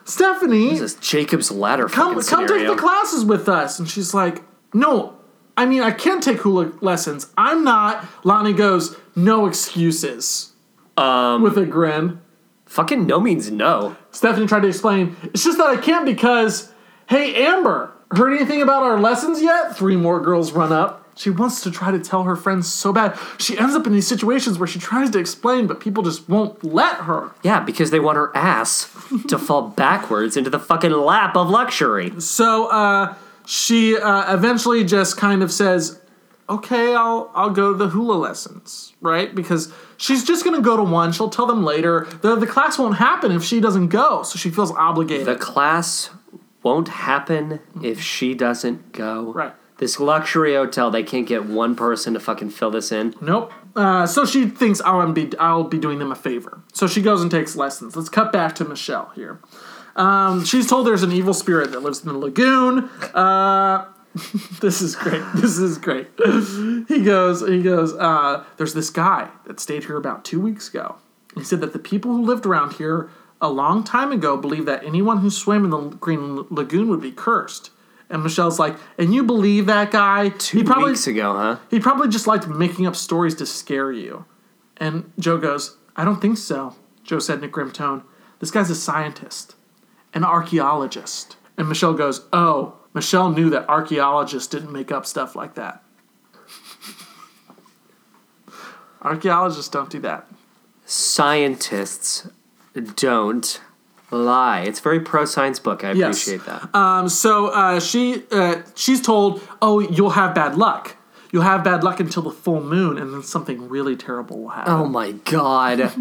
Stephanie. This is Jacob's Ladder fucking scenario. Come take the classes with us. And she's like, no, I mean, I can't take hula lessons. I'm not. Lonnie goes, no excuses. Um, with a grin. Fucking no means no. Stephanie tried to explain, it's just that I can't because, hey, Amber, heard anything about our lessons yet? Three more girls run up. She wants to try to tell her friends so bad. She ends up in these situations where she tries to explain, but people just won't let her. Yeah, because they want her ass to fall backwards into the fucking lap of luxury. So uh, she uh, eventually just kind of says, okay, I'll I'll go to the hula lessons, right? Because she's just going to go to one. She'll tell them later. The, the class won't happen if she doesn't go, so she feels obligated. The class won't happen if she doesn't go. Right. This luxury hotel, they can't get one person to fucking fill this in. Nope. Uh, so she thinks I'll be, I'll be doing them a favor. So she goes and takes lessons. Let's cut back to Michelle here. Um, she's told there's an evil spirit that lives in the lagoon. Uh... This is great. This is great. He goes, he goes, uh, there's this guy that stayed here about two weeks ago. He said that the people who lived around here a long time ago believed that anyone who swam in the Green Lagoon would be cursed. And Michelle's like, and you believe that guy? Two he probably, weeks ago, huh? He probably just liked making up stories to scare you. And Joe goes, I don't think so. Joe said in a grim tone, this guy's a scientist, an archaeologist. And Michelle goes, oh, Michelle knew that archaeologists didn't make up stuff like that. Archaeologists don't do that. Scientists don't lie. It's a very pro-science book. I yes. appreciate that. Um, so uh, she uh, she's told, oh, you'll have bad luck. You'll have bad luck until the full moon, and then something really terrible will happen. Oh, my God.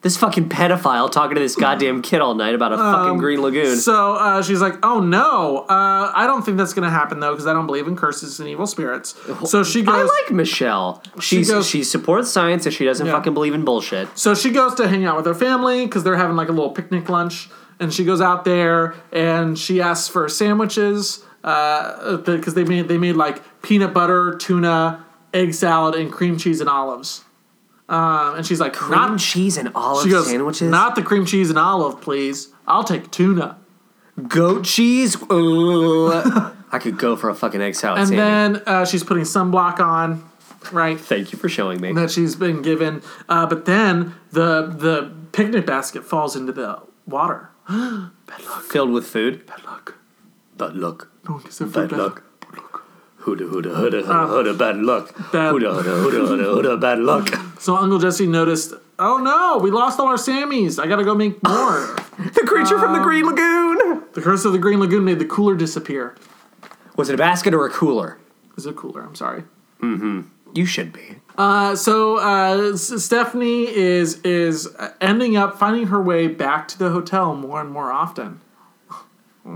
This fucking pedophile talking to this goddamn kid all night about a um, fucking Green Lagoon. So uh, she's like, oh, no. Uh, I don't think that's going to happen, though, because I don't believe in curses and evil spirits. So she goes... I like Michelle. She's, she, goes, she supports science, and she doesn't yeah. fucking believe in bullshit. So she goes to hang out with her family because they're having, like, a little picnic lunch. And she goes out there, and she asks for sandwiches because uh, they made, they made, like, peanut butter, tuna, egg salad, and cream cheese and olives. Um, and she's like, cream not, cheese and olive she goes, sandwiches? Not the cream cheese and olive, please. I'll take tuna. Goat cheese? Uh, I could go for a fucking egg salad and sandwich. And then uh, she's putting sunblock on, right? Thank you for showing me. That she's been given. Uh, but then the the picnic basket falls into the water. Bad luck. Filled with food? Bad luck. Bad luck. No one can say bad luck. Bad luck. Huda, huda, huda, huda, huda, bad luck. Bad. Huda, huda, huda, huda, huda, bad luck. So Uncle Jesse noticed, oh no, we lost all our Sammies. I gotta go make more. The creature um, from the Green Lagoon. The curse of the Green Lagoon made the cooler disappear. Was it a basket or a cooler? It was a cooler, I'm sorry. Mm-hmm. You should be. Uh, so uh, Stephanie is is ending up finding her way back to the hotel more and more often.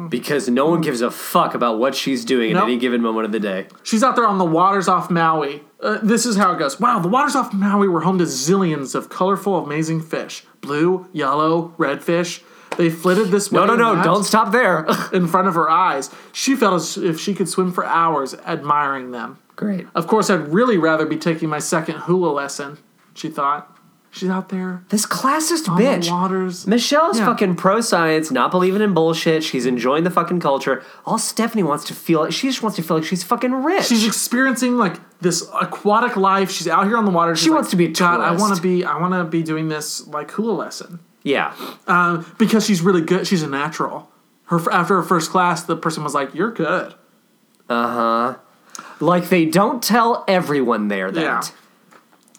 Because no one gives a fuck about what she's doing nope. at any given moment of the day. She's out there on the waters off Maui. Uh, this is how it goes. Wow, the waters off Maui were home to zillions of colorful, amazing fish. Blue, yellow, red fish. They flitted this way. No, no, no, don't stop there. In front of her eyes. She felt as if she could swim for hours admiring them. Great. Of course, I'd really rather be taking my second hula lesson, she thought. She's out there. This classist bitch. Waters. Michelle's yeah. fucking pro-science, not believing in bullshit. She's enjoying the fucking culture. All Stephanie wants to feel, like, she just wants to feel like she's fucking rich. She's experiencing like this aquatic life. She's out here on the water. She's she like, wants to be a God, tourist. I want to be. I want to be doing this like hula lesson. Yeah. Um, because she's really good. She's a natural. Her after her first class, the person was like, "You're good." Uh huh. Like they don't tell everyone there that. Yeah.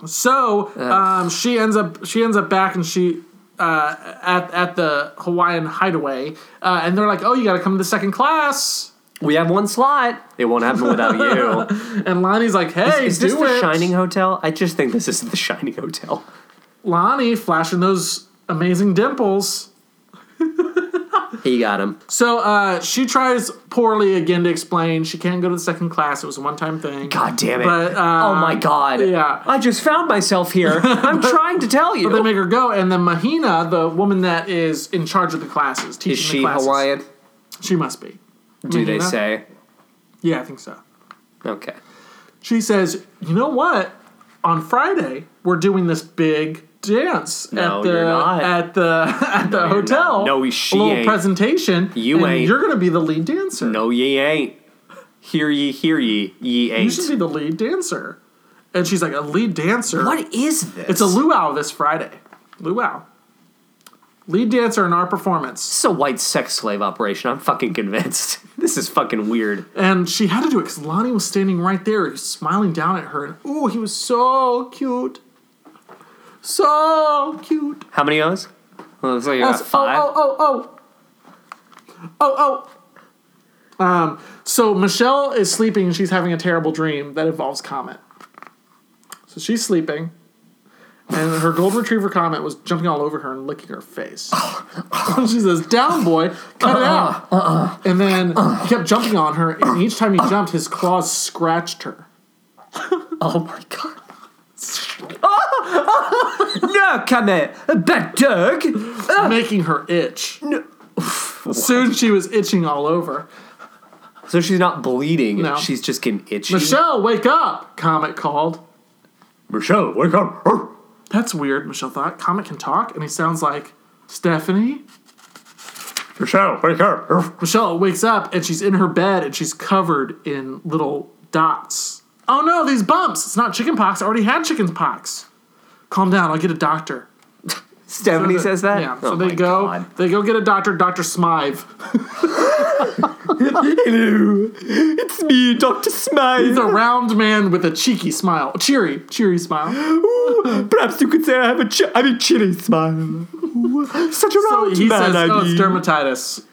So um, she ends up she ends up back and she uh, at at the Hawaiian Hideaway, uh, and they're like, "Oh, you got to come to the second class. We have one slot. It won't happen without you." And Lonnie's like, "Hey, is, is do this it. the Shining Hotel? I just think this is the Shining Hotel." Lonnie flashing those amazing dimples. He got him. So uh, she tries poorly again to explain. She can't go to the second class. It was a one-time thing. God damn it. But, uh, oh, my God. Yeah. I just found myself here. I'm but, trying to tell you. But they make her go. And then Mahina, the woman that is in charge of the classes, teaching the classes. Is she Hawaiian? She must be. Do Mahina? They say? Yeah, I think so. Okay. She says, you know what? On Friday, we're doing this big... dance no, at the you're not. at the at the no, hotel. No, we she a little ain't. presentation. You and ain't. You're gonna be the lead dancer. No, ye ain't. Hear ye, hear ye, ye ain't. You should be the lead dancer. And she's like, a lead dancer. What is this? It's a luau this Friday. Luau. Lead dancer in our performance. This is a white sex slave operation. I'm fucking convinced. This is fucking weird. And she had to do it because Lonnie was standing right there. He was smiling down at her. And ooh, he was so cute. So cute. How many O's? Well, looks like you got five. Oh, oh, oh, oh. Oh, oh. Um, so Michelle is sleeping and she's having a terrible dream that involves Comet. So she's sleeping and her golden retriever Comet was jumping all over her and licking her face. She says, down, boy. Cut uh-uh, it out. Uh-uh. And then uh-uh. he kept jumping on her and each time he jumped, his claws scratched her. Oh, my God. No, Comet, bad dog. Making her itch. No. Soon she was itching all over. So she's not bleeding. No. She's just getting itchy. Michelle, wake up! Comet called. Michelle, wake up! That's weird, Michelle thought. Comet can talk, and he sounds like Stephanie. Michelle, wake up! Michelle wakes up, and she's in her bed, and she's covered in little dots. Oh no, these bumps! It's not chicken pox. I already had chicken pox. Calm down, I'll get a doctor. Stephanie so the, says that? Yeah. So oh they go God. they go get a doctor, Doctor Smythe. Hello. It's me, Doctor Smythe. He's a round man with a cheeky smile. A cheery, cheery smile. Ooh, perhaps you could say I have a che- I have a cheery smile. Such a round so he man. He says, I oh, mean. It's dermatitis.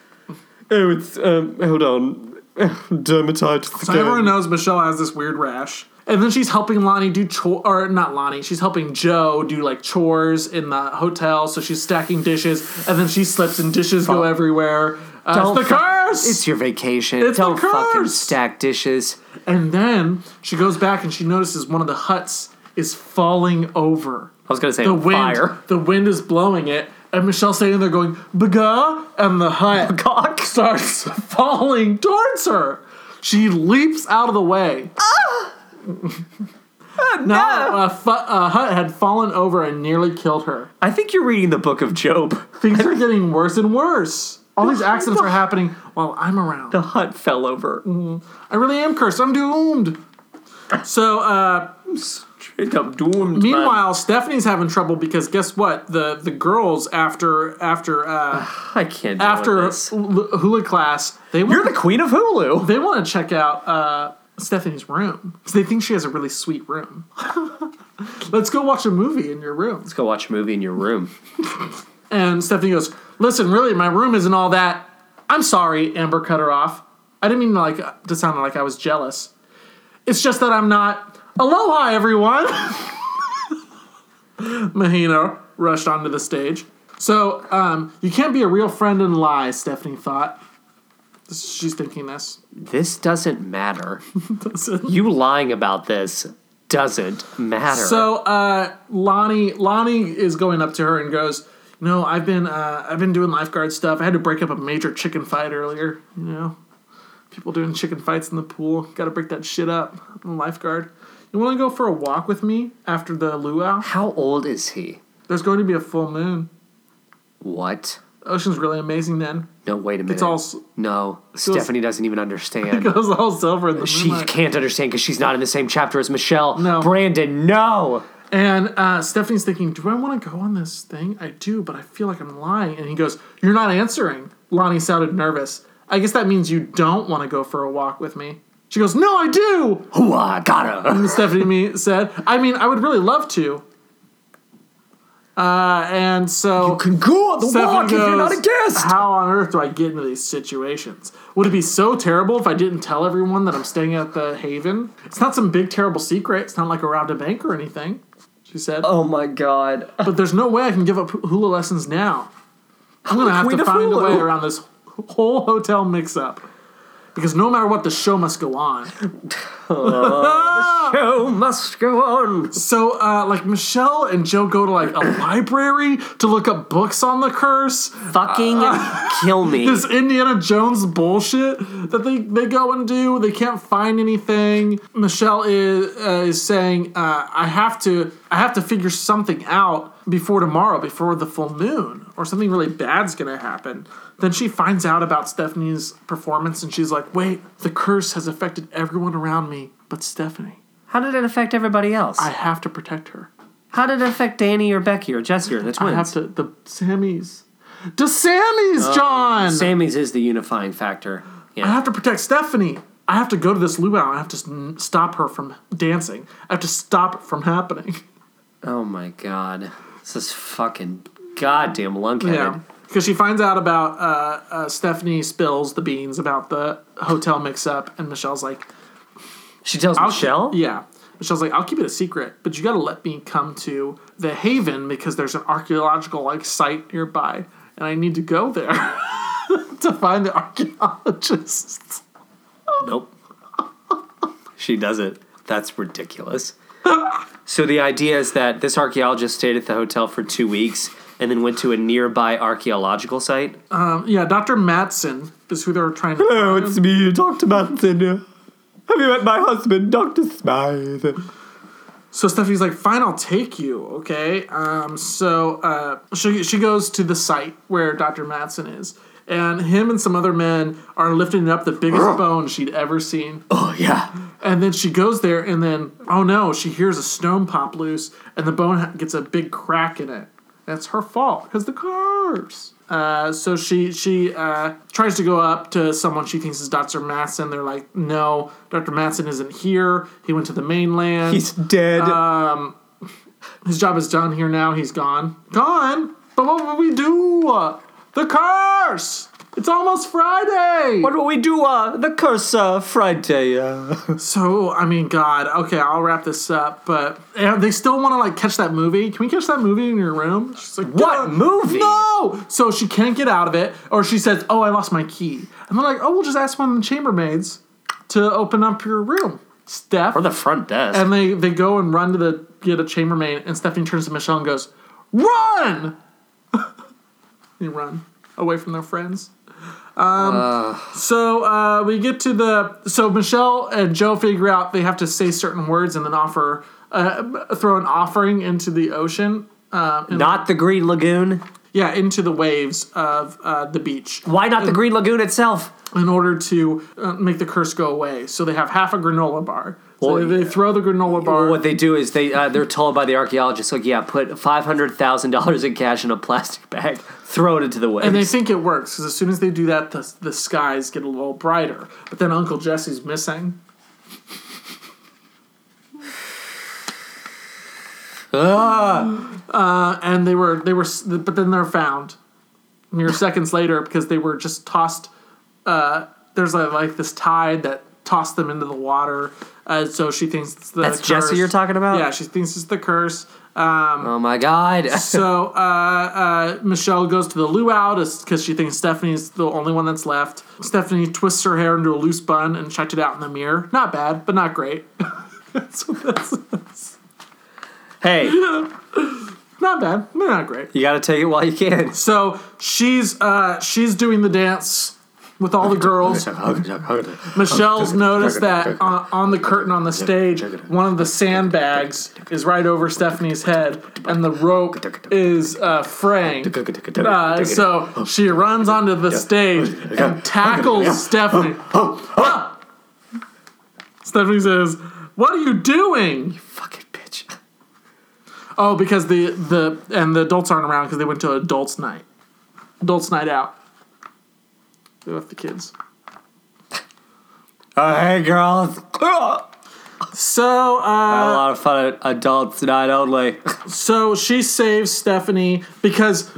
Oh, it's um hold on. Dermatitis. So everyone knows Michelle has this weird rash. And then she's helping Lonnie do chores, or not Lonnie, she's helping Joe do like chores in the hotel. So she's stacking dishes, and then she slips and dishes Fuck. go everywhere. Uh, Don't it's the fu- curse! It's your vacation. It's Don't the curse! fucking stack dishes. And then she goes back and she notices one of the huts is falling over. I was going to say the wind, fire. The wind is blowing it. And Michelle's standing there going, Baga, and the hut Baga. starts falling towards her. She leaps out of the way. Ah! Oh, no. Now, a, fu- a hut had fallen over and nearly killed her. I think you're reading the book of Job. Things are getting worse and worse. All these accidents are happening while I'm around. The hut fell over. Mm-hmm. I really am cursed. I'm doomed. So, uh... Doomed, Meanwhile, man. Stephanie's having trouble because guess what? The the girls after after uh, I can't after this. hula class, they want, you're the queen of Hulu. They want to check out uh, Stephanie's room. Because they think she has a really sweet room. Let's go watch a movie in your room. Let's go watch a movie in your room. And Stephanie goes, listen, really, my room isn't all that. I'm sorry, Amber cut her off. I didn't mean like to sound like I was jealous. It's just that I'm not. Aloha, everyone. Mahina rushed onto the stage. So, um, you can't be a real friend and lie, Stephanie thought. She's thinking this. This doesn't matter. Doesn't. You lying about this doesn't matter. So, uh, Lonnie, Lonnie is going up to her and goes, you know, I've been, uh, I've been doing lifeguard stuff. I had to break up a major chicken fight earlier. You know, people doing chicken fights in the pool. Got to break that shit up. I'm a lifeguard. You want to go for a walk with me after the luau? How old is he? There's going to be a full moon. What? Ocean's really amazing then. No, wait a minute. It's all... No, it Stephanie goes, doesn't even understand. It goes all silver in the She moonlight. Can't understand because she's not in the same chapter as Michelle. No. Brandon, no! And uh, Stephanie's thinking, do I want to go on this thing? I do, but I feel like I'm lying. And he goes, you're not answering. Lonnie sounded nervous. I guess that means you don't want to go for a walk with me. She goes, no, I do! Hoo-ah, gotta! And Stephanie said, I mean, I would really love to. Uh, and so... You can go on the walk if you're not a guest! How on earth do I get into these situations? Would it be so terrible if I didn't tell everyone that I'm staying at the Haven? It's not some big, terrible secret. It's not like I robbed a bank or anything, she said. Oh, my God. But there's no way I can give up hula lessons now. I'm going to have to find a way around this whole hotel mix-up. Because no matter what, the show must go on. Oh, the show must go on. So, uh, like, Michelle and Joe go to, like, a library to look up books on the curse. Fucking uh, kill me. This Indiana Jones bullshit that they, they go and do. They can't find anything. Michelle is uh, is saying, uh, I have to I have to figure something out before tomorrow, before the full moon, or something really bad's going to happen. Then she finds out about Stephanie's performance, and she's like, wait, the curse has affected everyone around me but Stephanie. How did it affect everybody else? I have to protect her. How did it affect Danny or Becky or Jesse or the twins? I have to... The Sammys. The Sammys, oh, John! Sammys is the unifying factor. Yeah. I have to protect Stephanie. I have to go to this luau. I have to stop her from dancing. I have to stop it from happening. Oh, my God. This is fucking goddamn lunkheaded. Yeah. Because she finds out about uh, uh, Stephanie spills the beans about the hotel mix-up, and Michelle's like... She tells Michelle? Keep, yeah. Michelle's like, I'll keep it a secret, but you got to let me come to the Haven because there's an archaeological like site nearby, and I need to go there to find the archaeologists. Nope. She does it. That's ridiculous. So the idea is that this archaeologist stayed at the hotel for two weeks... And then went to a nearby archaeological site? Um, yeah, Doctor Madsen is who they were trying to Hello, find. It's me, Doctor Madsen. Have you met my husband, Doctor Smythe? So Stephanie's like, fine, I'll take you, okay? Um, so uh, she, she goes to the site where Doctor Madsen is. And him and some other men are lifting up the biggest bone she'd ever seen. Oh, yeah. And then she goes there, and then, oh, no, she hears a stone pop loose, and the bone gets a big crack in it. That's her fault, because the curse. Uh, so she she uh, tries to go up to someone she thinks is Doctor Madsen. They're like, no, Doctor Madsen isn't here. He went to the mainland. He's dead. Um, his job is done here now. He's gone. Gone? But what will we do? The curse! It's almost Friday! What will we do? Uh, the curse uh, Friday. Uh. So, I mean, God. Okay, I'll wrap this up. But and they still want to, like, catch that movie. Can we catch that movie in your room? She's like, what movie? No! So she can't get out of it. Or she says, oh, I lost my key. And they're like, oh, we'll just ask one of the chambermaids to open up your room. Steph. Or the front desk. And they, they go and run to the get a chambermaid. And Stephanie turns to Michelle and goes, run! They run away from their friends. Um, uh, so, uh, we get to the, so Michelle and Joe figure out they have to say certain words and then offer, uh, throw an offering into the ocean. Um, uh, not the Green Lagoon. Yeah. Into the waves of, uh, the beach. Why not in, the Green Lagoon itself? In order to uh, make the curse go away. So they have half a granola bar. So well, they throw the granola bar. Well, what they do is they, uh, they're told by the archaeologists, like, yeah, put five hundred thousand dollars in cash in a plastic bag, throw it into the waves. And they think it works, because as soon as they do that, the, the skies get a little brighter. But then Uncle Jesse's missing. ah, uh, and they were, they were, but then they're found mere seconds later because they were just tossed. Uh, there's a, like this tide that tossed them into the water. Uh, so she thinks it's the That's curse. That's Jesse you're talking about? Yeah, she thinks it's the curse. Um, oh, my God. so uh, uh, Michelle goes to the luau because she thinks Stephanie's the only one that's left. Stephanie twists her hair into a loose bun and checked it out in the mirror. Not bad, but not great. that's what this is. Hey. Not bad, but not great. You got to take it while you can. So she's uh, she's doing the dance with all the girls. Michelle's noticed that on, on the curtain on the stage, one of the sandbags is right over Stephanie's head, and the rope is uh, fraying. Uh, so she runs onto the stage and tackles Stephanie. Ah! Stephanie says, "What are you doing? You fucking bitch." Oh, because the, the and the adults aren't around because they went to adults' night. Adults' night out. They left the kids. Oh, hey, girls. So, uh... had a lot of fun at adults night only. So, she saves Stephanie because,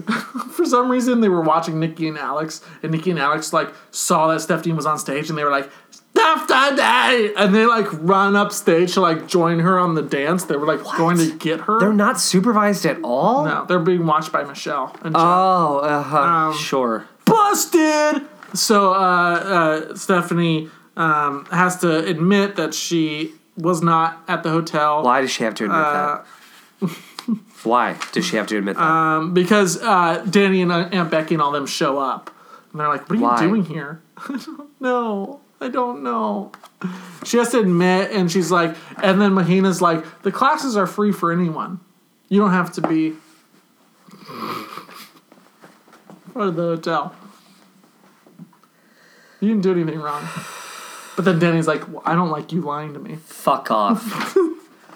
for some reason, they were watching Nikki and Alex. And Nikki and Alex, like, saw that Stephanie was on stage. And they were like, Stephanie! And they, like, run upstage to, like, join her on the dance. They were, like, what? Going to get her. They're not supervised at all? No, they're being watched by Michelle and Joe. Oh, uh-huh. Um, sure. Busted! So, uh, uh, Stephanie um, has to admit that she was not at the hotel. Why does she have to admit uh, that? Why does she have to admit that? Um, because uh, Danny and Aunt Becky and all them show up. And they're like, what are Why? you doing here? I don't know. I don't know. She has to admit, and she's like, and then Mahina's like, the classes are free for anyone. You don't have to be part of the hotel. You didn't do anything wrong. But then Danny's like, well, I don't like you lying to me. Fuck off.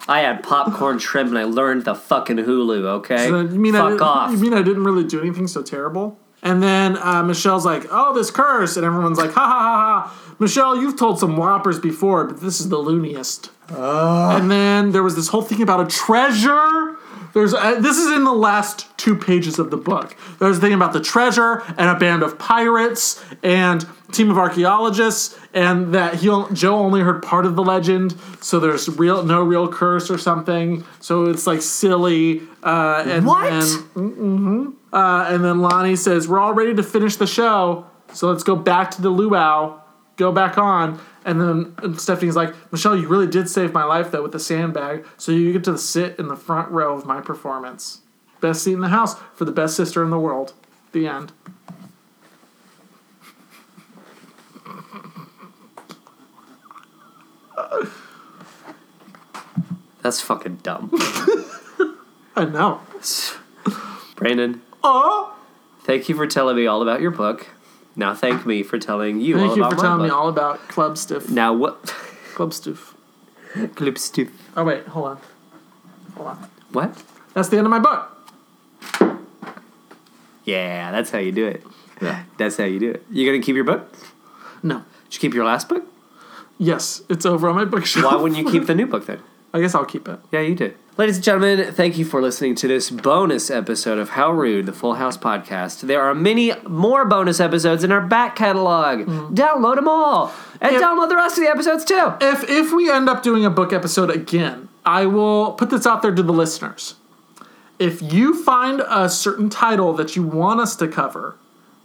I had popcorn shrimp and I learned the fucking Hulu, okay? So then, you mean Fuck I off. You mean I didn't really do anything so terrible? And then uh, Michelle's like, oh, this curse. And everyone's like, ha, ha, ha, ha. Michelle, you've told some whoppers before, but this is the looniest. Uh. And then there was this whole thing about a treasure. There's uh, this is in the last two pages of the book. There's a thing about the treasure and a band of pirates and a team of archaeologists, and that he Joe only heard part of the legend, so there's real no real curse or something. So it's like silly. Uh, and, what? And, mm-hmm. uh, and then Lonnie says, "We're all ready to finish the show, so let's go back to the luau, go back on." And then Stephanie's like, Michelle, you really did save my life, though, with the sandbag. So you get to sit in the front row of my performance. Best seat in the house for the best sister in the world. The end. That's fucking dumb. I know. Brandon. Oh? Thank you for telling me all about your book. Now thank me for telling you thank all you about Thank you for telling book. me all about Club Stiff. Now what? Club Stiff. Club Stiff. Oh, wait. Hold on. Hold on. What? That's the end of my book. Yeah, that's how you do it. Yeah. That's how you do it. You going to keep your book? No. Did you keep your last book? Yes. It's over on my bookshelf. Why wouldn't you keep the new book then? I guess I'll keep it. Yeah, you do. Ladies and gentlemen, thank you for listening to this bonus episode of How Rude, the Full House podcast. There are many more bonus episodes in our back catalog. Mm. Download them all. And if, download the rest of the episodes, too. If if we end up doing a book episode again, I will put this out there to the listeners. If you find a certain title that you want us to cover,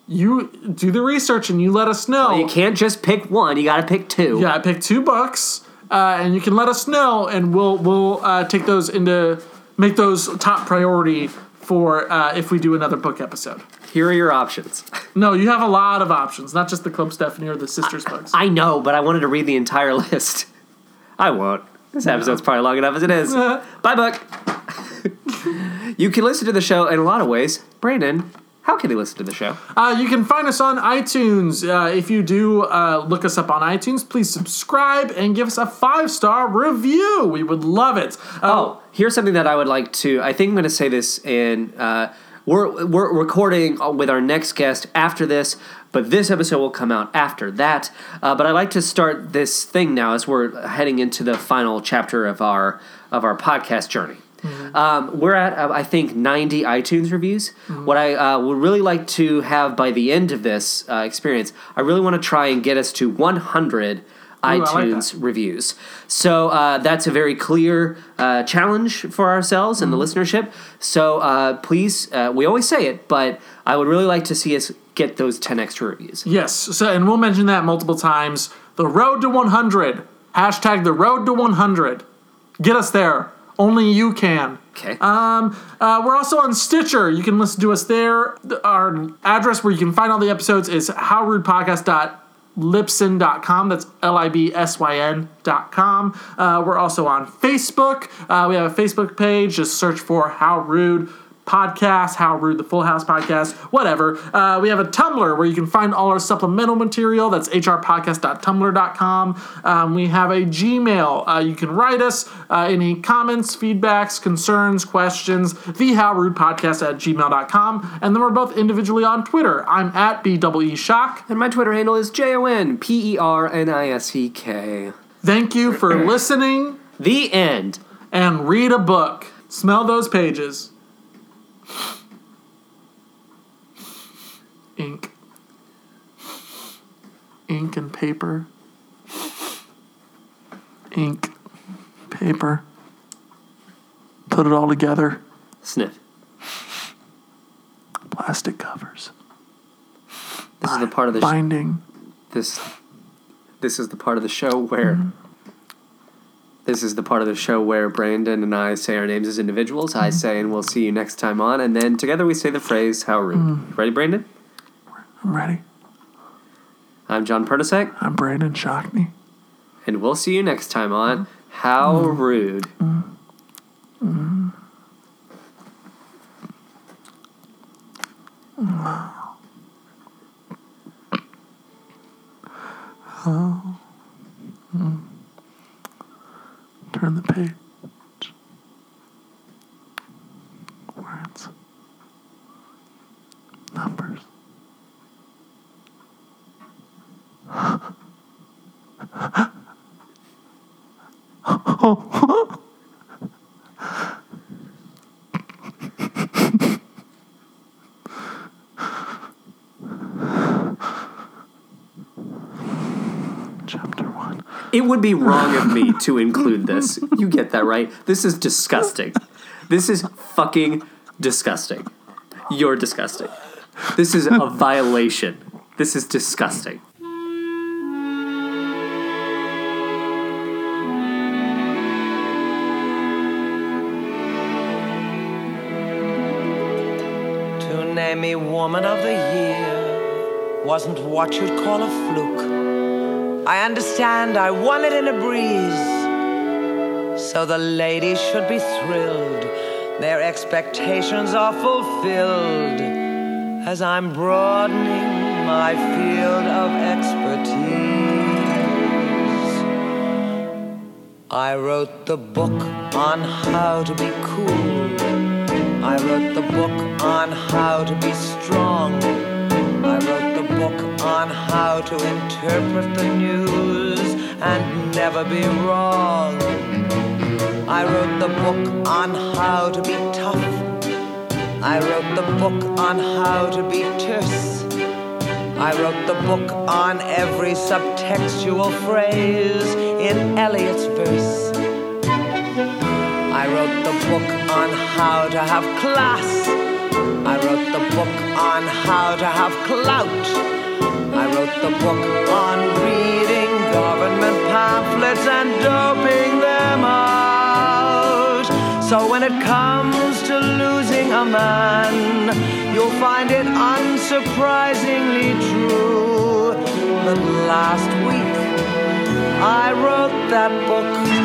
you do the research and you let us know. Well, you can't just pick one. You got to pick two. Yeah, pick two books. Uh, and you can let us know, and we'll we'll uh, take those into make those top priority for uh, if we do another book episode. Here are your options. No, you have a lot of options, not just the Club Stephanie or the Sisters I, books. I know, but I wanted to read the entire list. I won't. This episode's probably long enough as it is. Bye, book. You can listen to the show in a lot of ways, Brandon. How can they listen to the show? Uh, you can find us on iTunes. Uh, if you do uh, look us up on iTunes, please subscribe and give us a five-star review. We would love it. Uh, oh, here's something that I would like to – I think I'm going to say this in uh, We're we're recording with our next guest after this, but this episode will come out after that. Uh, but I like to start this thing now as we're heading into the final chapter of our of our podcast journey. Mm-hmm. Um, we're at, uh, I think, ninety iTunes reviews. Mm-hmm. What I uh, would really like to have by the end of this uh, experience, I really want to try and get us to one hundred iTunes Ooh, I like reviews. So uh, that's a very clear uh, challenge for ourselves and mm-hmm. the listenership. So uh, please, uh, we always say it, but I would really like to see us get those ten extra reviews. Yes, so, and we'll mention that multiple times. The road to one hundred. Hashtag the road to one hundred. Get us there. Only you can. Okay. Um, uh, we're also on Stitcher. You can listen to us there. Our address where you can find all the episodes is howrudepodcast dot libsyn dot com. That's L I B S Y N dot com. Uh, we're also on Facebook. Uh, we have a Facebook page. Just search for How Rude Podcast, How Rude the Full House Podcast, whatever. Uh, we have a Tumblr where you can find all our supplemental material. That's h r podcast dot tumblr dot com. Um, we have a Gmail. Uh, you can write us uh, any comments, feedbacks, concerns, questions, the how rude podcast at gmail dot com. And then we're both individually on Twitter. I'm at B E E Shock. And my Twitter handle is J O N P E R N I S E K. Thank you for listening. The end. And read a book. Smell those pages. Ink. Ink and paper. Ink. Paper. Put it all together. Sniff. Plastic covers. This is the part of the binding. Sh- this This is the part of the show where mm-hmm. This is the part of the show where Brandon and I say our names as individuals. Mm-hmm. I say, and we'll see you next time on. And then together we say the phrase, how rude. Mm-hmm. Ready, Brandon? I'm ready. I'm John Pertasek. I'm Brandon Shockney. And we'll see you next time on How mm-hmm. Rude. Mm-hmm. Mm-hmm. Oh. Mm-hmm. Turn the page. Words. Numbers. Oh. It would be wrong of me to include this. You get that, right? This is disgusting. This is fucking disgusting. You're disgusting. This is a violation. This is disgusting. To name me woman of the year wasn't what you'd call a fluke. I understand I won it in a breeze. So the ladies should be thrilled. Their expectations are fulfilled as I'm broadening my field of expertise. I wrote the book on how to be cool. I wrote the book on how to be strong. I wrote the book on how to interpret the news and never be wrong. I wrote the book on how to be tough. I wrote the book on how to be terse. I wrote the book on every subtextual phrase in Eliot's verse. I wrote the book on how to have class. I wrote the book on how to have clout. I wrote the book on reading government pamphlets and doping them out. So when it comes to losing a man, you'll find it unsurprisingly true that last week I wrote that book too.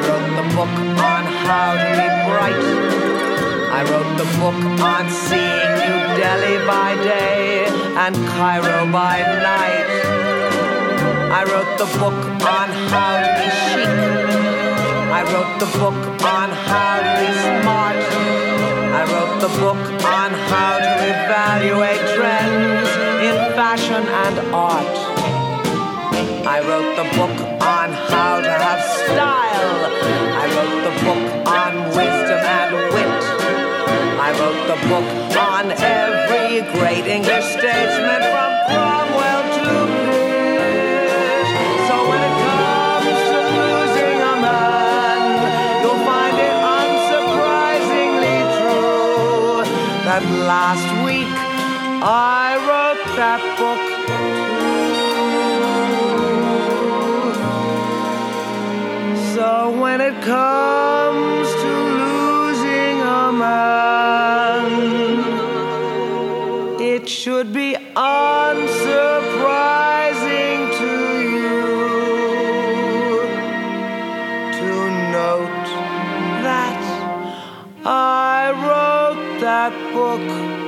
I wrote the book on how to be bright. I wrote the book on seeing New Delhi by day and Cairo by night. I wrote the book on how to be chic. I wrote the book on how to be smart. I wrote the book on how to evaluate trends in fashion and art. I wrote the book on how to have style. I wrote the book on wisdom and wit. I wrote the book on every great English statesman from Cromwell to Pitt. So when it comes to losing a man, you'll find it unsurprisingly true that last week I wrote that book. So when it comes to losing a man, it should be unsurprising to you to note that I wrote that book.